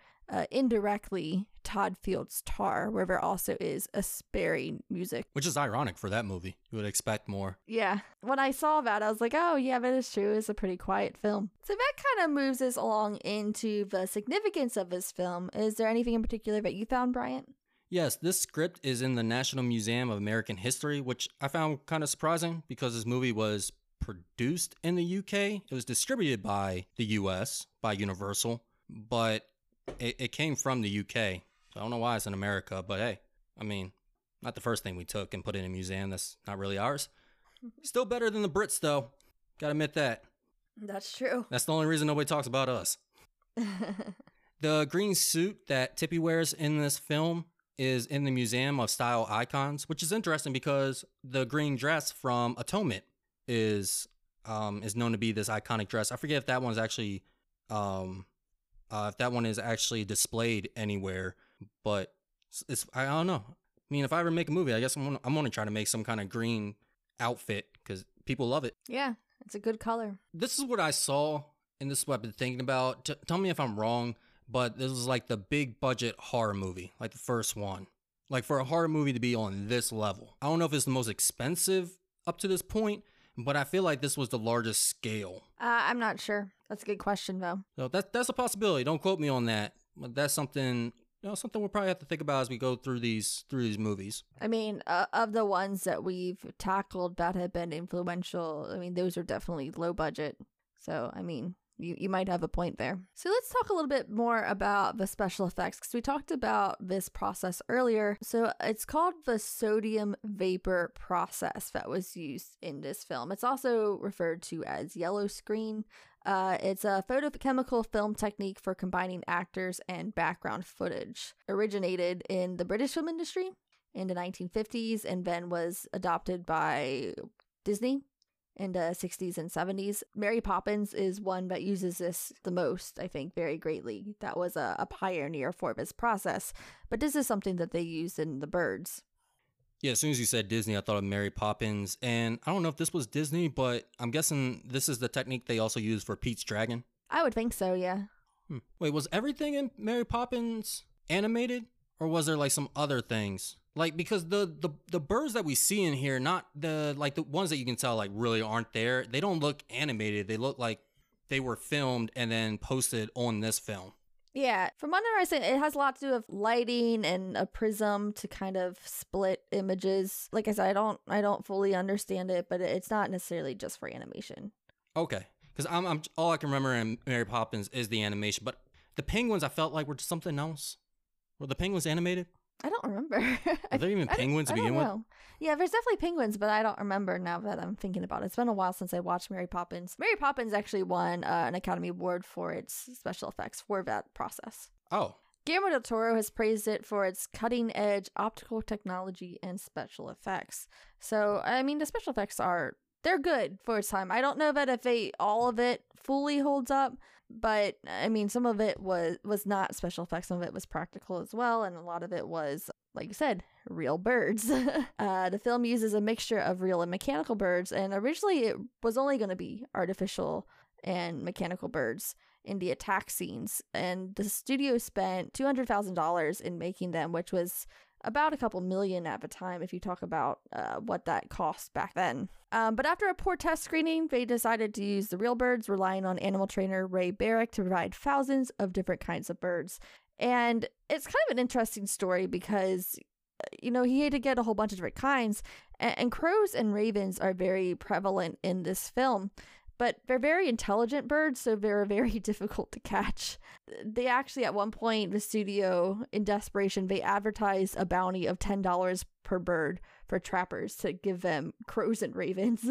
indirectly Todd Field's Tar, where there also is a sparing music, which is ironic for that movie. You would expect more. Yeah, when I saw that, I was like, oh yeah, that is true. It's a pretty quiet film. So that kind of moves us along into the significance of this film. Is there anything in particular that you found, Bryant? Yes, this script is in the National Museum of American History, which I found kind of surprising because this movie was produced in the UK. It was distributed by the US, by Universal, but it came from the UK. So I don't know why it's in America, but hey, I mean, not the first thing we took and put in a museum. That's not really ours. Still better than the Brits, though. Gotta admit that. That's true. That's the only reason nobody talks about us. The green suit that Tippi wears in this film is in the Museum of Style Icons, which is interesting because the green dress from Atonement is known to be this iconic dress. I forget if that one's actually if that one is actually displayed anywhere, but it's, I don't know. I mean, if I ever make a movie, I guess I'm gonna try to make some kind of green outfit because people love it. Yeah, it's a good color. This is what I saw, and this is what I've been thinking about. Tell me if I'm wrong, but this was like the big budget horror movie, like the first one. Like for a horror movie to be on this level. I don't know if it's the most expensive up to this point, but I feel like this was the largest scale. I'm not sure. That's a good question, though. So that's a possibility. Don't quote me on that. But that's something, you know, something we'll probably have to think about as we go through these movies. I mean, of the ones that we've tackled that have been influential, I mean, those are definitely low budget. So, I mean, you might have a point there. So let's talk a little bit more about the special effects, because we talked about this process earlier. So it's called the sodium vapor process that was used in this film. It's also referred to as yellow screen. It's a photochemical film technique for combining actors and background footage. Originated in the British film industry in the 1950s and then was adopted by Disney in the 60s and 70s. Mary Poppins is one that uses this the most, I think, very greatly. That was a pioneer for this process. But this is something that they used in The Birds. Yeah, as soon as you said Disney, I thought of Mary Poppins. And I don't know if this was Disney, but I'm guessing this is the technique they also used for Pete's Dragon. I would think so, yeah. Wait, was everything in Mary Poppins animated? Or was there like some other things? Like, because the birds that we see in here, not the, like the ones that you can tell like really aren't there, they don't look animated. They look like they were filmed and then posted on this film. Yeah, from what I understand, it has a lot to do with lighting and a prism to kind of split images. Like I said, I don't fully understand it, but it's not necessarily just for animation. Okay, because I'm all I can remember in Mary Poppins is the animation, but the penguins I felt like were just something else. Were the penguins animated? I don't remember. Are there even penguins to begin with? Yeah, there's definitely penguins, but I don't remember now that I'm thinking about it. It's been a while since I watched Mary Poppins. Mary Poppins actually won an Academy Award for its special effects for that process. Oh. Guillermo del Toro has praised it for its cutting-edge optical technology and special effects. So, I mean, the special effects are... they're good for its time. I don't know that if all of it fully holds up, but I mean, some of it was not special effects. Some of it was practical as well, and a lot of it was, like you said, real birds. The film uses a mixture of real and mechanical birds, and originally it was only going to be artificial and mechanical birds in the attack scenes, and the studio spent $200,000 in making them, which was about a couple million at the time if you talk about what that cost back then. But after a poor test screening, they decided to use the real birds, relying on animal trainer Ray Barrick to provide thousands of different kinds of birds. And it's kind of an interesting story because, you know, he had to get a whole bunch of different kinds. And crows and ravens are very prevalent in this film. But they're very intelligent birds, so they're very difficult to catch. They actually, at one point, the studio, in desperation, they advertised a bounty of $10 per bird for trappers to give them crows and ravens.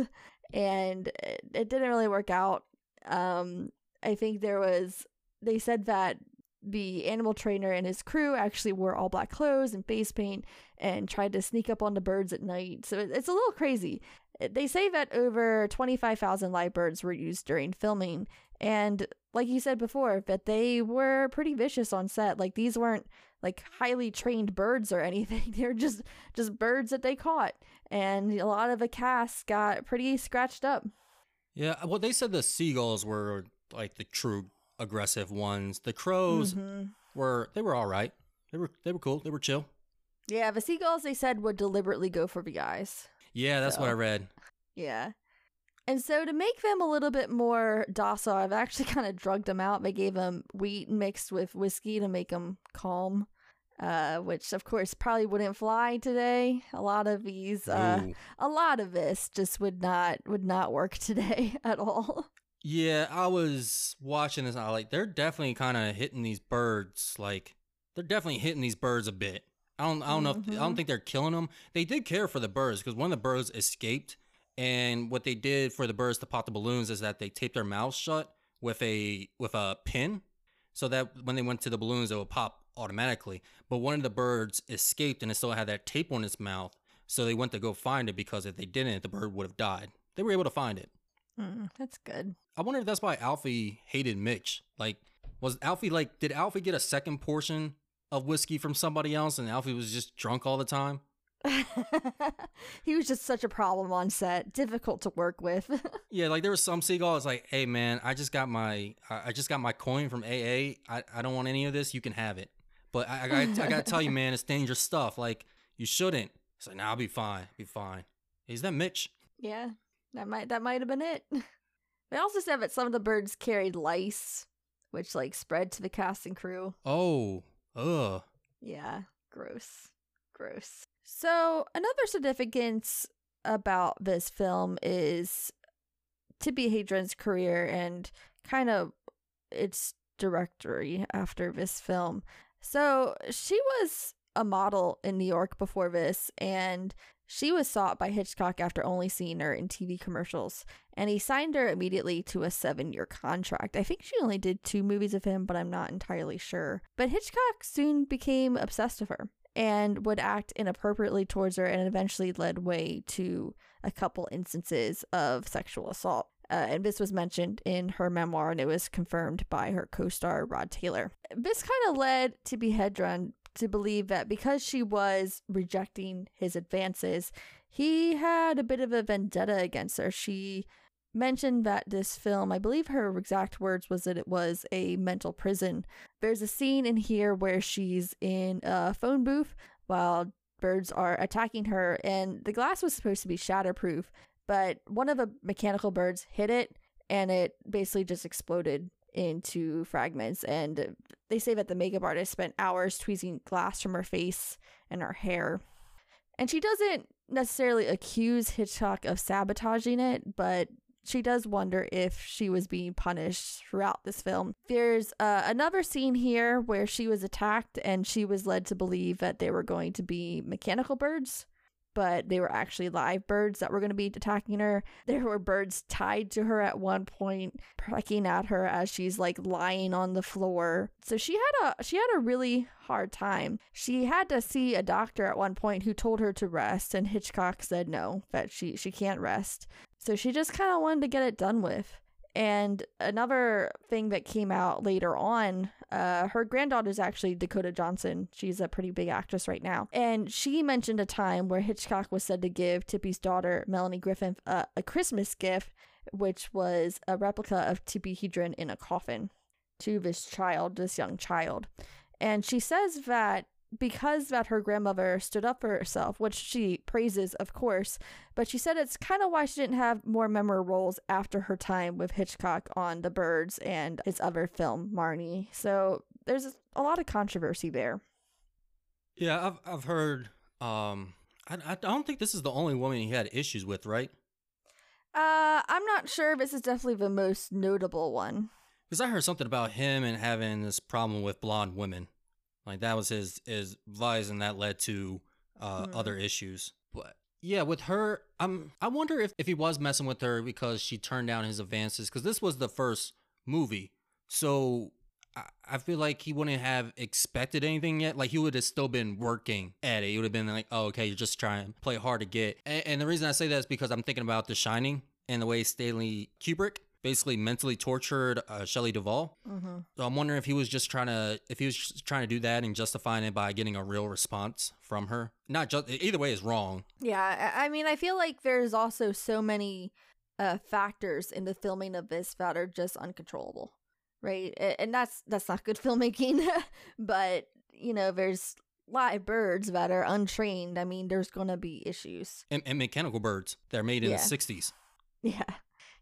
And it didn't really work out. I think they said that the animal trainer and his crew actually wore all black clothes and face paint and tried to sneak up on the birds at night. So it's a little crazy. They say that over 25,000 live birds were used during filming. And like you said before, that they were pretty vicious on set. Like, these weren't like highly trained birds or anything. They're just birds that they caught. And a lot of the cast got pretty scratched up. Yeah, well, they said the seagulls were like the true aggressive ones. The crows were all right. They were cool. They were chill. Yeah, the seagulls, they said, would deliberately go for the eyes. Yeah, that's what I read. Yeah. And so to make them a little bit more docile, I've actually kind of drugged them out. They gave them wheat mixed with whiskey to make them calm. which of course probably wouldn't fly today. A lot of these, a lot of this just would not work today at all. Yeah, I was watching this. I like, they're definitely kind of hitting these birds. Like, they're definitely hitting these birds a bit. I don't know. If, I don't think they're killing them. They did care for the birds because one of the birds escaped, and what they did for the birds to pop the balloons is that they taped their mouths shut with a pin, so that when they went to the balloons, it would pop automatically. But one of the birds escaped, and it still had that tape on its mouth. So they went to go find it because if they didn't, the bird would have died. They were able to find it. That's good. I wonder if that's why Alfie hated Mitch. Like, was Alfie like? Did Alfie get a second portion of whiskey from somebody else, and Alfie was just drunk all the time? He was just such a problem on set, difficult to work with. Yeah, like there was some seagull. It's like, hey man, I just got my coin from AA. I don't want any of this. You can have it, but I gotta tell you, man, it's dangerous stuff. Like you shouldn't. It's like, nah, I'll be fine. Be fine. Is that Mitch? Yeah, that might have been it. They also said that some of the birds carried lice, which like spread to the cast and crew. Oh. Ugh. Yeah, gross. So another significance about this film is Tippi Hedren's career and kind of its directory after this film. So she was a model in New York before this, and she was sought by Hitchcock after only seeing her in TV commercials, and he signed her immediately to a 7-year contract. I think she only did 2 movies of him, but I'm not entirely sure. But Hitchcock soon became obsessed with her and would act inappropriately towards her, and eventually led way to a couple instances of sexual assault. And this was mentioned in her memoir, and it was confirmed by her co-star Rod Taylor. This kind of led Tippi Hedren to believe that because she was rejecting his advances, he had a bit of a vendetta against her. She mentioned that this film, I believe her exact words was that it was a mental prison. There's a scene in here where she's in a phone booth while birds are attacking her, and the glass was supposed to be shatterproof, but one of the mechanical birds hit it, and it basically just exploded into fragments. And they say that the makeup artist spent hours tweezing glass from her face and her hair. And she doesn't necessarily accuse Hitchcock of sabotaging it, but she does wonder if she was being punished throughout this film. There's another scene here where she was attacked, and she was led to believe that they were going to be mechanical birds, but they were actually live birds that were going to be attacking her. There were birds tied to her at one point, pecking at her as she's like lying on the floor. So she had a really hard time. She had to see a doctor at one point who told her to rest, and Hitchcock said no, that she can't rest. So she just kind of wanted to get it done with. And another thing that came out later on, her granddaughter is actually Dakota Johnson. She's a pretty big actress right now. And she mentioned a time where Hitchcock was said to give Tippi's daughter, Melanie Griffin, a Christmas gift, which was a replica of Tippi Hedren in a coffin to this young child. And she says that because that her grandmother stood up for herself, which she praises, of course, but she said it's kind of why she didn't have more memorable roles after her time with Hitchcock on The Birds and his other film, Marnie. So there's a lot of controversy there. Yeah, I've heard, I don't think this is the only woman he had issues with, right? I'm not sure. This is definitely the most notable one. Because I heard something about him and having this problem with blonde women. Like that was his advice, and that led to other issues. But yeah, with her, I wonder if he was messing with her because she turned down his advances, because this was the first movie. So I feel like he wouldn't have expected anything yet. Like he would have still been working at it. He would have been like, oh, okay, you're just trying to play hard to get. And the reason I say that is because I'm thinking about The Shining and the way Stanley Kubrick basically mentally tortured Shelley Duvall. So I'm wondering if he was just trying to do that and justifying it by getting a real response from her. Not just either way is wrong. Yeah, I mean, I feel like there's also so many factors in the filming of this that are just uncontrollable, right? And that's not good filmmaking. But you know, there's live birds that are untrained. I mean, there's gonna be issues. And mechanical birds that are made in the 60s. Yeah.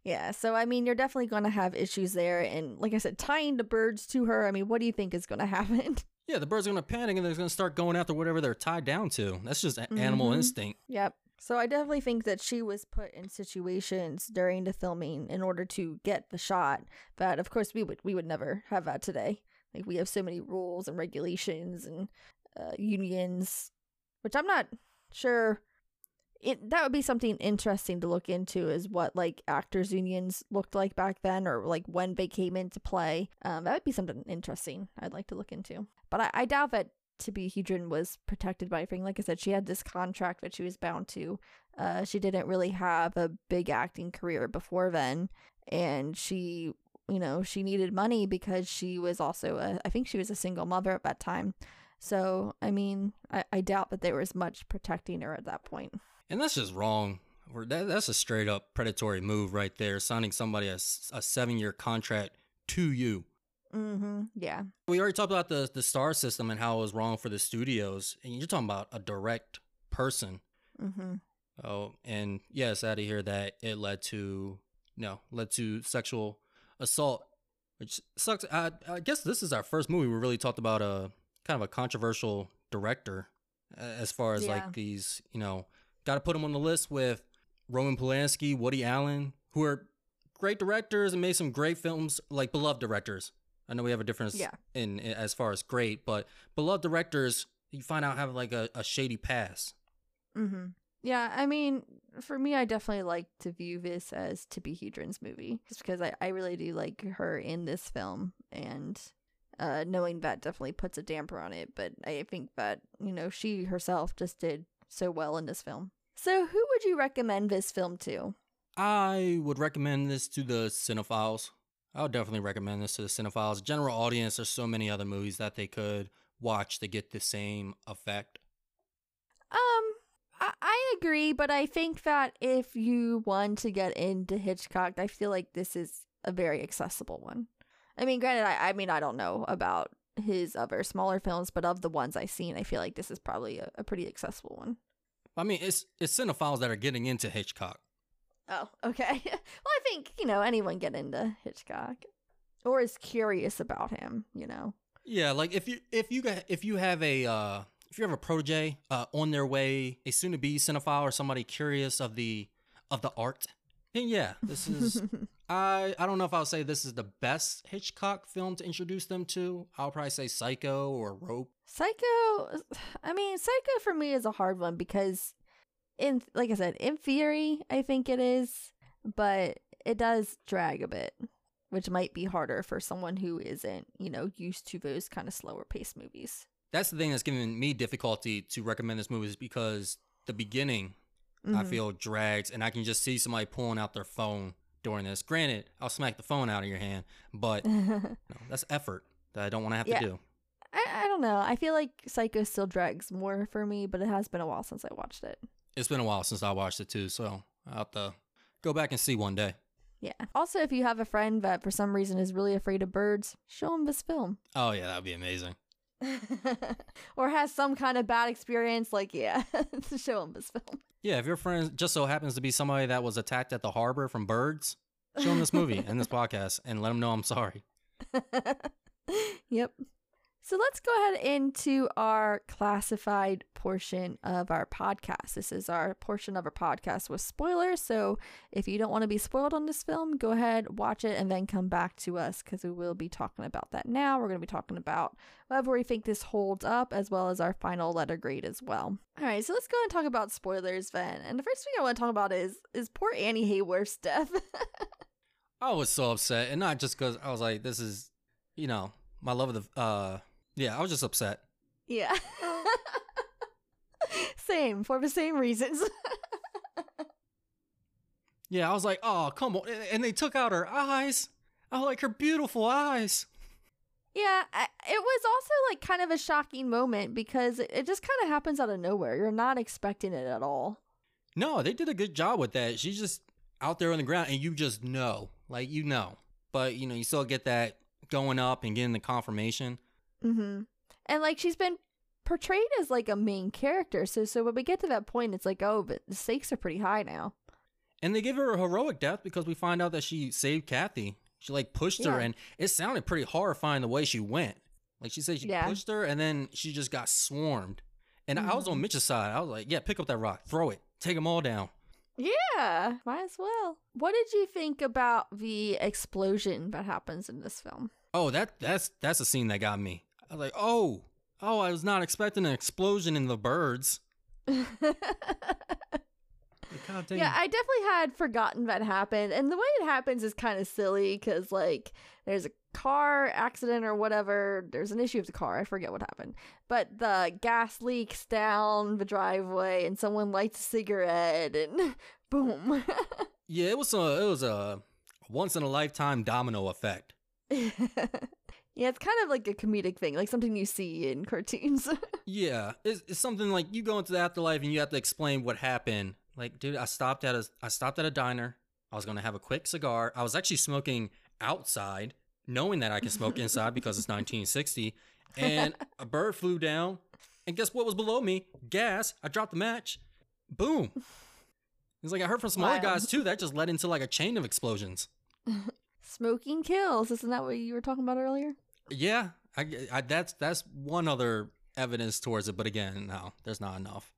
Yeah, so I mean, you're definitely going to have issues there. And like I said, tying the birds to her, I mean, what do you think is going to happen? Yeah, the birds are going to panic and they're going to start going after whatever they're tied down to. That's just animal instinct. Yep. So I definitely think that she was put in situations during the filming in order to get the shot. But of course, we would never have that today. Like, we have so many rules and regulations and unions, which I'm not sure. That would be something interesting to look into, is what like actors unions looked like back then, or like when they came into play. That would be something interesting I'd like to look into. But I doubt that Tippi Hedren was protected by anything. Like I said, she had this contract that she was bound to. She didn't really have a big acting career before then, and she, you know, she needed money because she was also I think she was a single mother at that time. So, I mean, I doubt that there was much protecting her at that point. And that's just wrong. That's a straight up predatory move right there, signing somebody a 7-year contract to you. Mm-hmm. Yeah. We already talked about the star system and how it was wrong for the studios. And you're talking about a direct person. Mm-hmm. Oh, and yeah, it's sad to hear that it led to sexual assault, which sucks. I guess this is our first movie we really talked about a kind of a controversial director, as far as like these, you know, got to put him on the list with Roman Polanski, Woody Allen, who are great directors and made some great films, like beloved directors. I know we have a difference in as far as great, but beloved directors, you find out, have like a shady past. Mm-hmm. Yeah, I mean, for me, I definitely like to view this as Tippi Hedren's movie, just because I really do like her in this film, and knowing that definitely puts a damper on it. But I think that, you know, she herself just did so well in this film. So who would you recommend this film to? I would recommend this to the cinephiles. I would definitely recommend this to the cinephiles. General audience, there's so many other movies that they could watch to get the same effect. I agree, but I think that if you want to get into Hitchcock, I feel like this is a very accessible one. I mean, granted, I mean, I don't know about his other smaller films, but of the ones I've seen, I feel like this is probably a pretty accessible one. I mean, it's cinephiles that are getting into Hitchcock. Oh, okay. Well, I think, you know, anyone get into Hitchcock or is curious about him, you know. Yeah, like if you have a protege on their way, a soon-to-be cinephile or somebody curious of the art, then yeah, this is. I don't know if I'll say this is the best Hitchcock film to introduce them to. I'll probably say Psycho or Rope. Psycho, I mean, Psycho for me is a hard one because, in like I said, in theory, I think it is, but it does drag a bit, which might be harder for someone who isn't, you know, used to those kind of slower-paced movies. That's the thing that's giving me difficulty to recommend this movie, is because the beginning, I feel, drags, and I can just see somebody pulling out their phone during this. Granted, I'll smack the phone out of your hand, but no, that's effort that I don't want to have to do. I don't know. I feel like Psycho still drags more for me, but it has been a while since I watched it. It's been a while since I watched it too, so I'll have to go back and see one day. Yeah. Also, if you have a friend that for some reason is really afraid of birds, show them this film. Oh yeah, that would be amazing. Or has some kind of bad experience, like, yeah, to show them this film. Yeah, if your friend just so happens to be somebody that was attacked at the harbor from birds, show them this movie and this podcast and let them know I'm sorry. Yep. So let's go ahead into our classified portion of our podcast. This is our portion of our podcast with spoilers. So if you don't want to be spoiled on this film, go ahead, watch it, and then come back to us, because we will be talking about that now. We're going to be talking about whether we think this holds up, as well as our final letter grade as well. All right, so let's go ahead and talk about spoilers then. And the first thing I want to talk about is poor Annie Hayworth's death. I was so upset, and not just because I was like, this is, you know, my love of the... Yeah, I was just upset. Yeah. Same, for the same reasons. Yeah, I was like, oh, come on. And they took out her eyes. I like her beautiful eyes. Yeah, it was also like kind of a shocking moment, because it just kind of happens out of nowhere. You're not expecting it at all. No, they did a good job with that. She's just out there on the ground and you just know. Like, you know. But, you know, you still get that going up and getting the confirmation. Mm-hmm. And like, she's been portrayed as like a main character, so when we get to that point, it's like, oh, but the stakes are pretty high now. And they give her a heroic death, because we find out that she saved Kathy. She like pushed her, and it sounded pretty horrifying the way she went. Like she said, she pushed her, and then she just got swarmed. And I was on Mitch's side. I was like, yeah, pick up that rock, throw it, take them all down. Yeah, might as well. What did you think about the explosion that happens in this film? Oh, that's a scene that got me. I was like, oh, I was not expecting an explosion in The Birds. Yeah, I definitely had forgotten that happened. And the way it happens is kind of silly because, like, there's a car accident or whatever. There's an issue with the car. I forget what happened. But the gas leaks down the driveway and someone lights a cigarette and boom. Yeah, it was a once-in-a-lifetime domino effect. Yeah, it's kind of like a comedic thing, like something you see in cartoons. Yeah, it's something like you go into the afterlife and you have to explain what happened. Like, dude, I stopped at a diner. I was going to have a quick cigar. I was actually smoking outside, knowing that I can smoke inside because it's 1960. And a bird flew down. And guess what was below me? Gas. I dropped the match. Boom. It's like I heard from some other guys, too. That just led into, like, a chain of explosions. Smoking kills. Isn't that what you were talking about earlier? Yeah. That's one other evidence towards it. But again, no, there's not enough.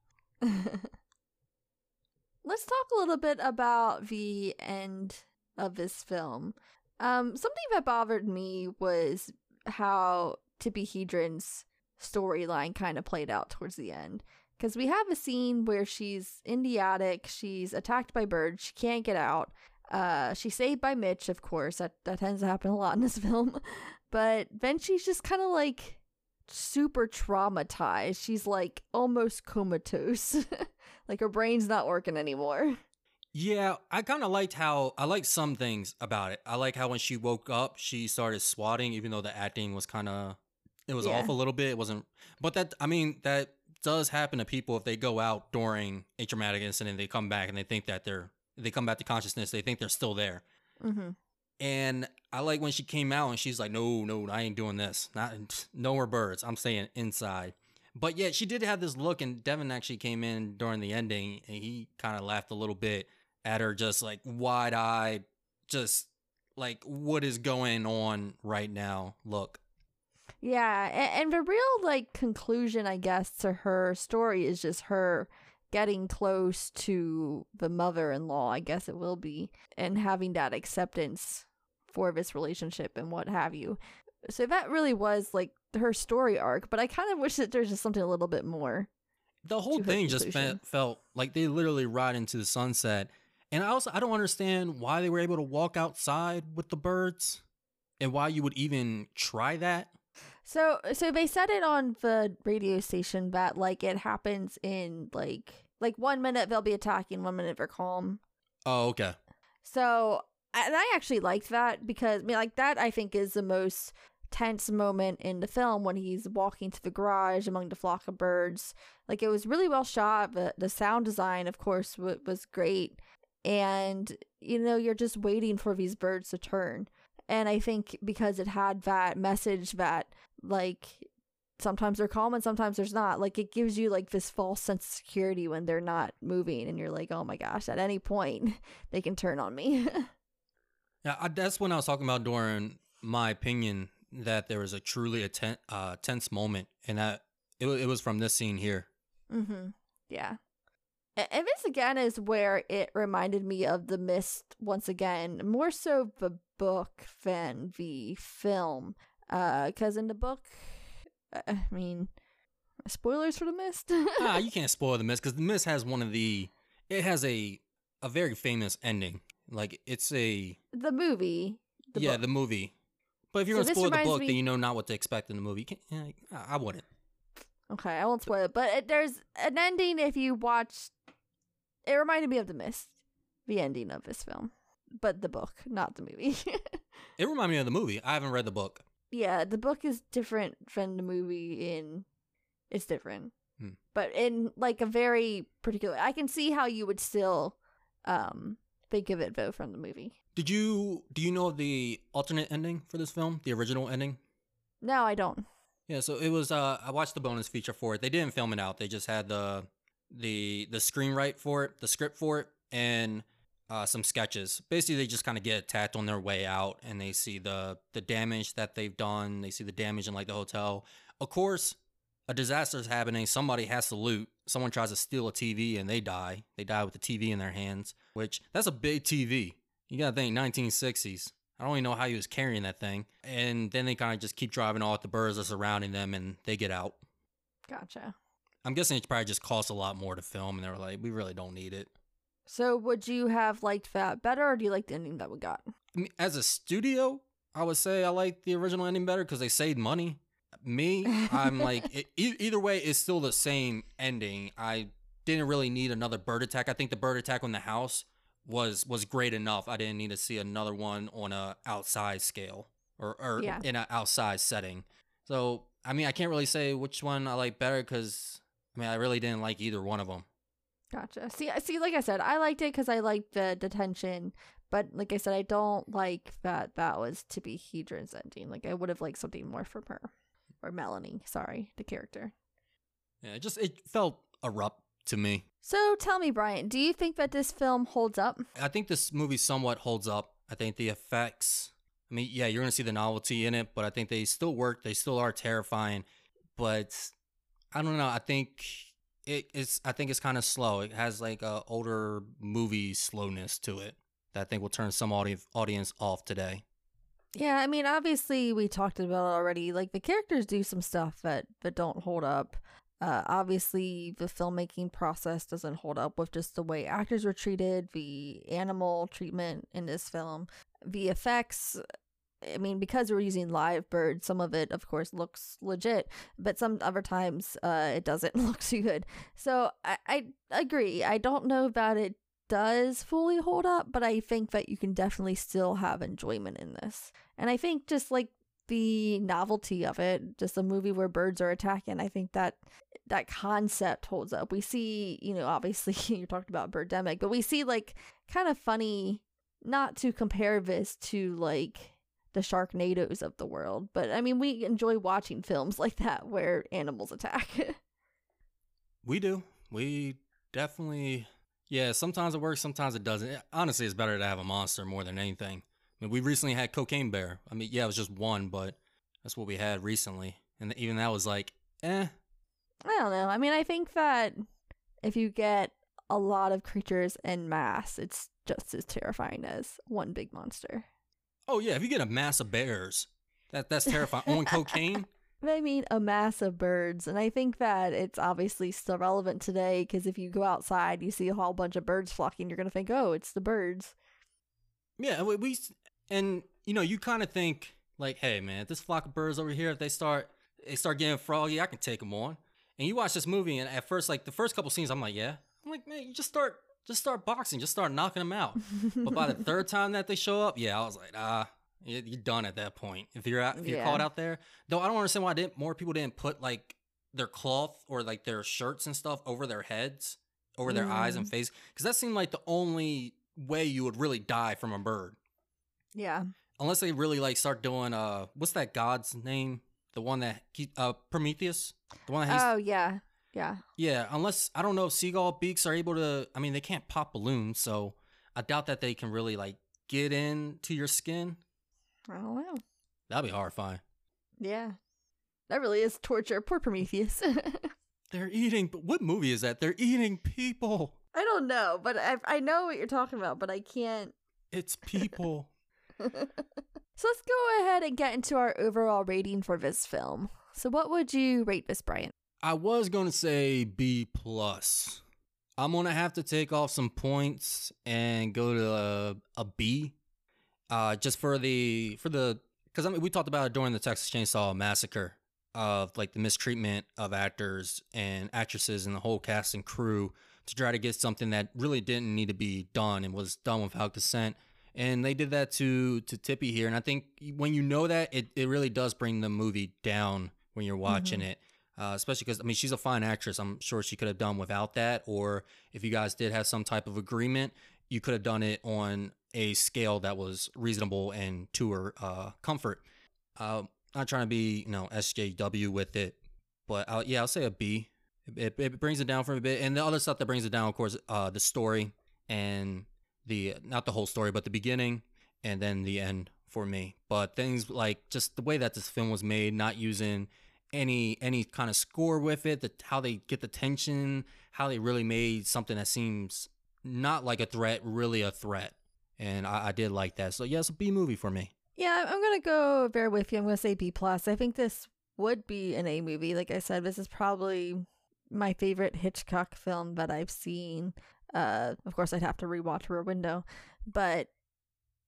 Let's talk a little bit about the end of this film. Something that bothered me was how Tippi Hedren's storyline kind of played out towards the end. Because we have a scene where she's in the attic, she's attacked by birds, she can't get out. She's saved by Mitch, of course. That tends to happen a lot in this film. But then she's just kind of like super traumatized. She's like almost comatose. Like, her brain's not working anymore. Yeah, I kind of liked how... I like some things about it. I like how when she woke up, she started swatting, even though the acting was kind of... It was off a little bit. It wasn't... But that... I mean, that does happen to people if they go out during a traumatic incident. They come back and they think that they're... They come back to consciousness. They think they're still there. Mm-hmm. And I like when she came out and she's like, no, I ain't doing this. Not no more birds. I'm staying inside. But yeah, she did have this look, and Devin actually came in during the ending, and he kind of laughed a little bit at her, just like wide-eyed, just like, what is going on right now? Look. Yeah, and the real like conclusion, I guess, to her story is just her getting close to the mother-in-law, I guess it will be, and having that acceptance for this relationship and what have you. So that really was like her story arc, but I kind of wish that there's just something a little bit more. The whole thing just felt like they literally ride into the sunset. And I don't understand why they were able to walk outside with the birds and why you would even try that. So they said it on the radio station that like it happens in like 1 minute they'll be attacking, 1 minute they're calm. Oh, okay. So, and I actually liked that because I mean, like that I think is the most tense moment in the film when he's walking to the garage among the flock of birds. Like it was really well shot. The sound design, of course, was great. And, you know, you're just waiting for these birds to turn. And I think because it had that message that like sometimes they're calm and sometimes there's not, like it gives you like this false sense of security when they're not moving. And you're like, oh my gosh, at any point they can turn on me. Yeah, that's when I was talking about during my opinion that there was a truly tense moment, and that it was from this scene here. Mm-hmm. Yeah. And this again is where it reminded me of The Mist once again, more so the book than the film. Because in the book, I mean, spoilers for The Mist. You can't spoil The Mist because The Mist has a very famous ending. Like it's the movie. The movie. But if you're going to spoil the book, then you know not what to expect in the movie. I wouldn't. Okay, I won't spoil it. But there's an ending if you watch... It reminded me of The Mist, the ending of this film. But the book, not the movie. It reminded me of the movie. I haven't read the book. Yeah, the book is different from the movie in... It's different. Hmm. But in like a very particular... I can see how you would still think of it, though, from the movie. Do you know the alternate ending for this film? The original ending? No, I don't. Yeah, so it was I watched the bonus feature for it. They didn't film it out. They just had the screenwrite for it, the script for it, and some sketches. Basically, they just kind of get attacked on their way out, and they see the damage that they've done. They see the damage in, like, the hotel. Of course, a disaster is happening. Somebody has to loot. Someone tries to steal a TV, and they die. They die with the TV in their hands, which, that's a big TV. You gotta think, 1960s. I don't even know how he was carrying that thing. And then they kind of just keep driving off. The birds are surrounding them, and they get out. Gotcha. I'm guessing it probably just cost a lot more to film, and they were like, we really don't need it. So would you have liked that better, or do you like the ending that we got? I mean, as a studio, I would say I like the original ending better because they saved money. Me, I'm like, either way, it's still the same ending. I didn't really need another bird attack. I think the bird attack on the house was great enough. I didn't need to see another one on a outside scale or yeah, in an outside setting. So, I mean, I can't really say which one I like better because, I mean, I really didn't like either one of them. Gotcha. See, like I said, I liked it because I liked the detention, but like I said, I don't like that was Tippi Hedren's ending. Like, I would have liked something more from her. Or Melanie, sorry, the character. Yeah, it felt abrupt to me. So tell me, Brian, do you think that this film holds up? I think this movie somewhat holds up. I think the effects, I mean, yeah, you're going to see the novelty in it, but I think they still work. They still are terrifying, but I don't know. I think it's kind of slow. It has like a older movie slowness to it that I think will turn some audience off today. Yeah, I mean, obviously, we talked about it already. Like, the characters do some stuff that don't hold up. Obviously, the filmmaking process doesn't hold up with just the way actors were treated, the animal treatment in this film. The effects, I mean, because we're using live birds, some of it, of course, looks legit, but some other times it doesn't look too good. So I agree. I don't know about it does fully hold up, but I think that you can definitely still have enjoyment in this. And I think just like the novelty of it, just a movie where birds are attacking, I think that concept holds up. We see, you know, obviously you talked about Birdemic, but we see like kind of funny, not to compare this to like the Sharknadoes of the world, but I mean, we enjoy watching films like that where animals attack. We do. We definitely... Yeah, sometimes it works, sometimes it doesn't. Honestly, it's better to have a monster more than anything. I mean, we recently had Cocaine Bear. I mean, yeah, it was just one, but that's what we had recently. And even that was like, eh. I don't know. I mean, I think that if you get a lot of creatures en masse, it's just as terrifying as one big monster. Oh, yeah, if you get a mass of bears, that's terrifying. On cocaine? I mean, a mass of birds. And I think that it's obviously still relevant today because if you go outside, you see a whole bunch of birds flocking, you're going to think, oh, it's the birds. Yeah, and you know, you kind of think like, hey, man, this flock of birds over here, if they start getting froggy, I can take them on. And you watch this movie, and at first, like the first couple scenes, I'm like, man, you just start boxing, just start knocking them out. But by the third time that they show up, yeah, I was like, you're done at that point. If you're caught out there, though, I don't understand why more people didn't put like their cloth or like their shirts and stuff over their heads, over their eyes and face, because that seemed like the only way you would really die from a bird. Yeah, unless they really like start doing what's that god's name? The one that Prometheus, the one that yeah. Unless I don't know if seagull beaks are able to. I mean, they can't pop balloons, so I doubt that they can really like get into your skin. I don't know. That'd be horrifying. Yeah. That really is torture. Poor Prometheus. They're eating... What movie is that? They're eating people. I don't know, but I know what you're talking about, but I can't... It's people. So let's go ahead and get into our overall rating for this film. So what would you rate this, Brian? I was going to say B+. I'm going to have to take off some points and go to a B. Just for the, because I mean, we talked about it during the Texas Chainsaw Massacre of like the mistreatment of actors and actresses and the whole cast and crew to try to get something that really didn't need to be done and was done without consent. And they did that to Tippi here. And I think when you know that, it really does bring the movie down when you're watching it. Especially because, I mean, she's a fine actress. I'm sure she could have done without that. Or if you guys did have some type of agreement, you could have done it on a scale that was reasonable and to her comfort. Not trying to be, you know, SJW with it, but I'll say a B. It brings it down for a bit. And the other stuff that brings it down, of course, the story and not the whole story, but the beginning and then the end for me. But things like just the way that this film was made, not using any kind of score with it, how they get the tension, how they really made something that seems not like a threat, really a threat. And I did like that. So yeah, it's a B movie for me. Yeah, I'm going to go bear with you. I'm going to say B+. I think this would be an A movie. Like I said, this is probably my favorite Hitchcock film that I've seen. Of course, I'd have to rewatch Rear Window. But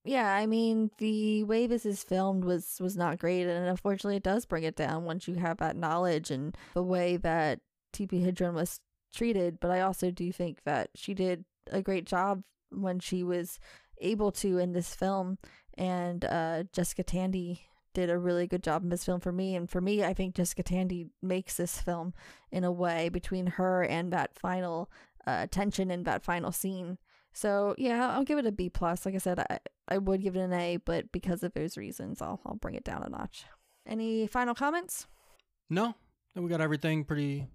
yeah, I mean, the way this is filmed was not great. And unfortunately, it does bring it down once you have that knowledge and the way that Tippi Hedren was treated. But I also do think that she did a great job when she was able to in this film, and Jessica Tandy did a really good job in this film for me. And for me, I think Jessica Tandy makes this film in a way, between her and that final tension in that final scene. So yeah, I'll give it a B+. Like I said, I would give it an A, but because of those reasons, I'll bring it down a notch. Any final comments? No, we got everything pretty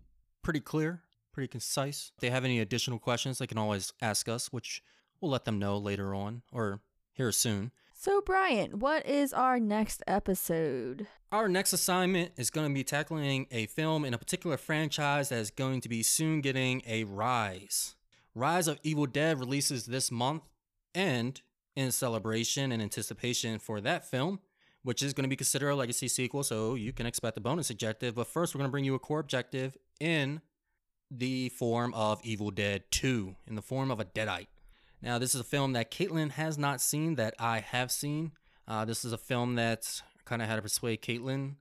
clear, pretty concise. If they have any additional questions, they can always ask us, which we'll let them know later on, or here soon. So Brian, what is our next episode? Our next assignment is going to be tackling a film in a particular franchise that is going to be soon getting a rise. Rise of Evil Dead releases this month, and in celebration and anticipation for that film, which is going to be considered a legacy sequel, so you can expect a bonus objective. But first, we're going to bring you a core objective in the form of Evil Dead 2, in the form of a Deadite. Now, this is a film that Caitlin has not seen, that I have seen. This is a film that kind of had to persuade Caitlin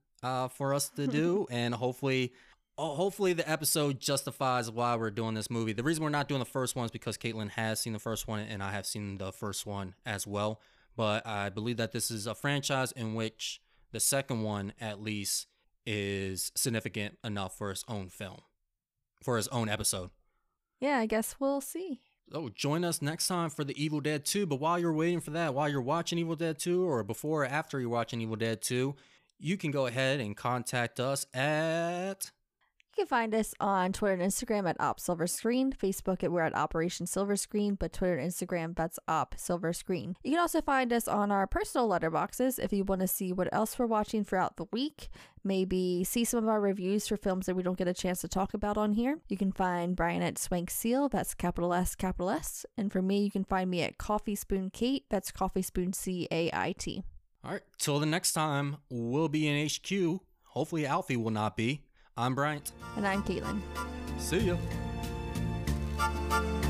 for us to do. And hopefully the episode justifies why we're doing this movie. The reason we're not doing the first one is because Caitlin has seen the first one, and I have seen the first one as well. But I believe that this is a franchise in which the second one, at least, is significant enough for its own film, for its own episode. Yeah, I guess we'll see. So join us next time for the Evil Dead 2. But while you're waiting for that, while you're watching Evil Dead 2, or before or after you're watching Evil Dead 2, you can go ahead and contact us at... You can find us on Twitter and Instagram at Op Silver Screen, Facebook we're at Operation Silver Screen, but Twitter and Instagram, that's Op Silver Screen. You can also find us on our personal letterboxes if you want to see what else we're watching throughout the week. Maybe see some of our reviews for films that we don't get a chance to talk about on here. You can find Brian at Swank Seal, that's capital S. And for me, you can find me at Coffee Spoon Kate, that's Coffee Spoon CAIT. All right, till the next time, we'll be in HQ. Hopefully Alfie will not be. I'm Bryant. And I'm Caitlin. See ya.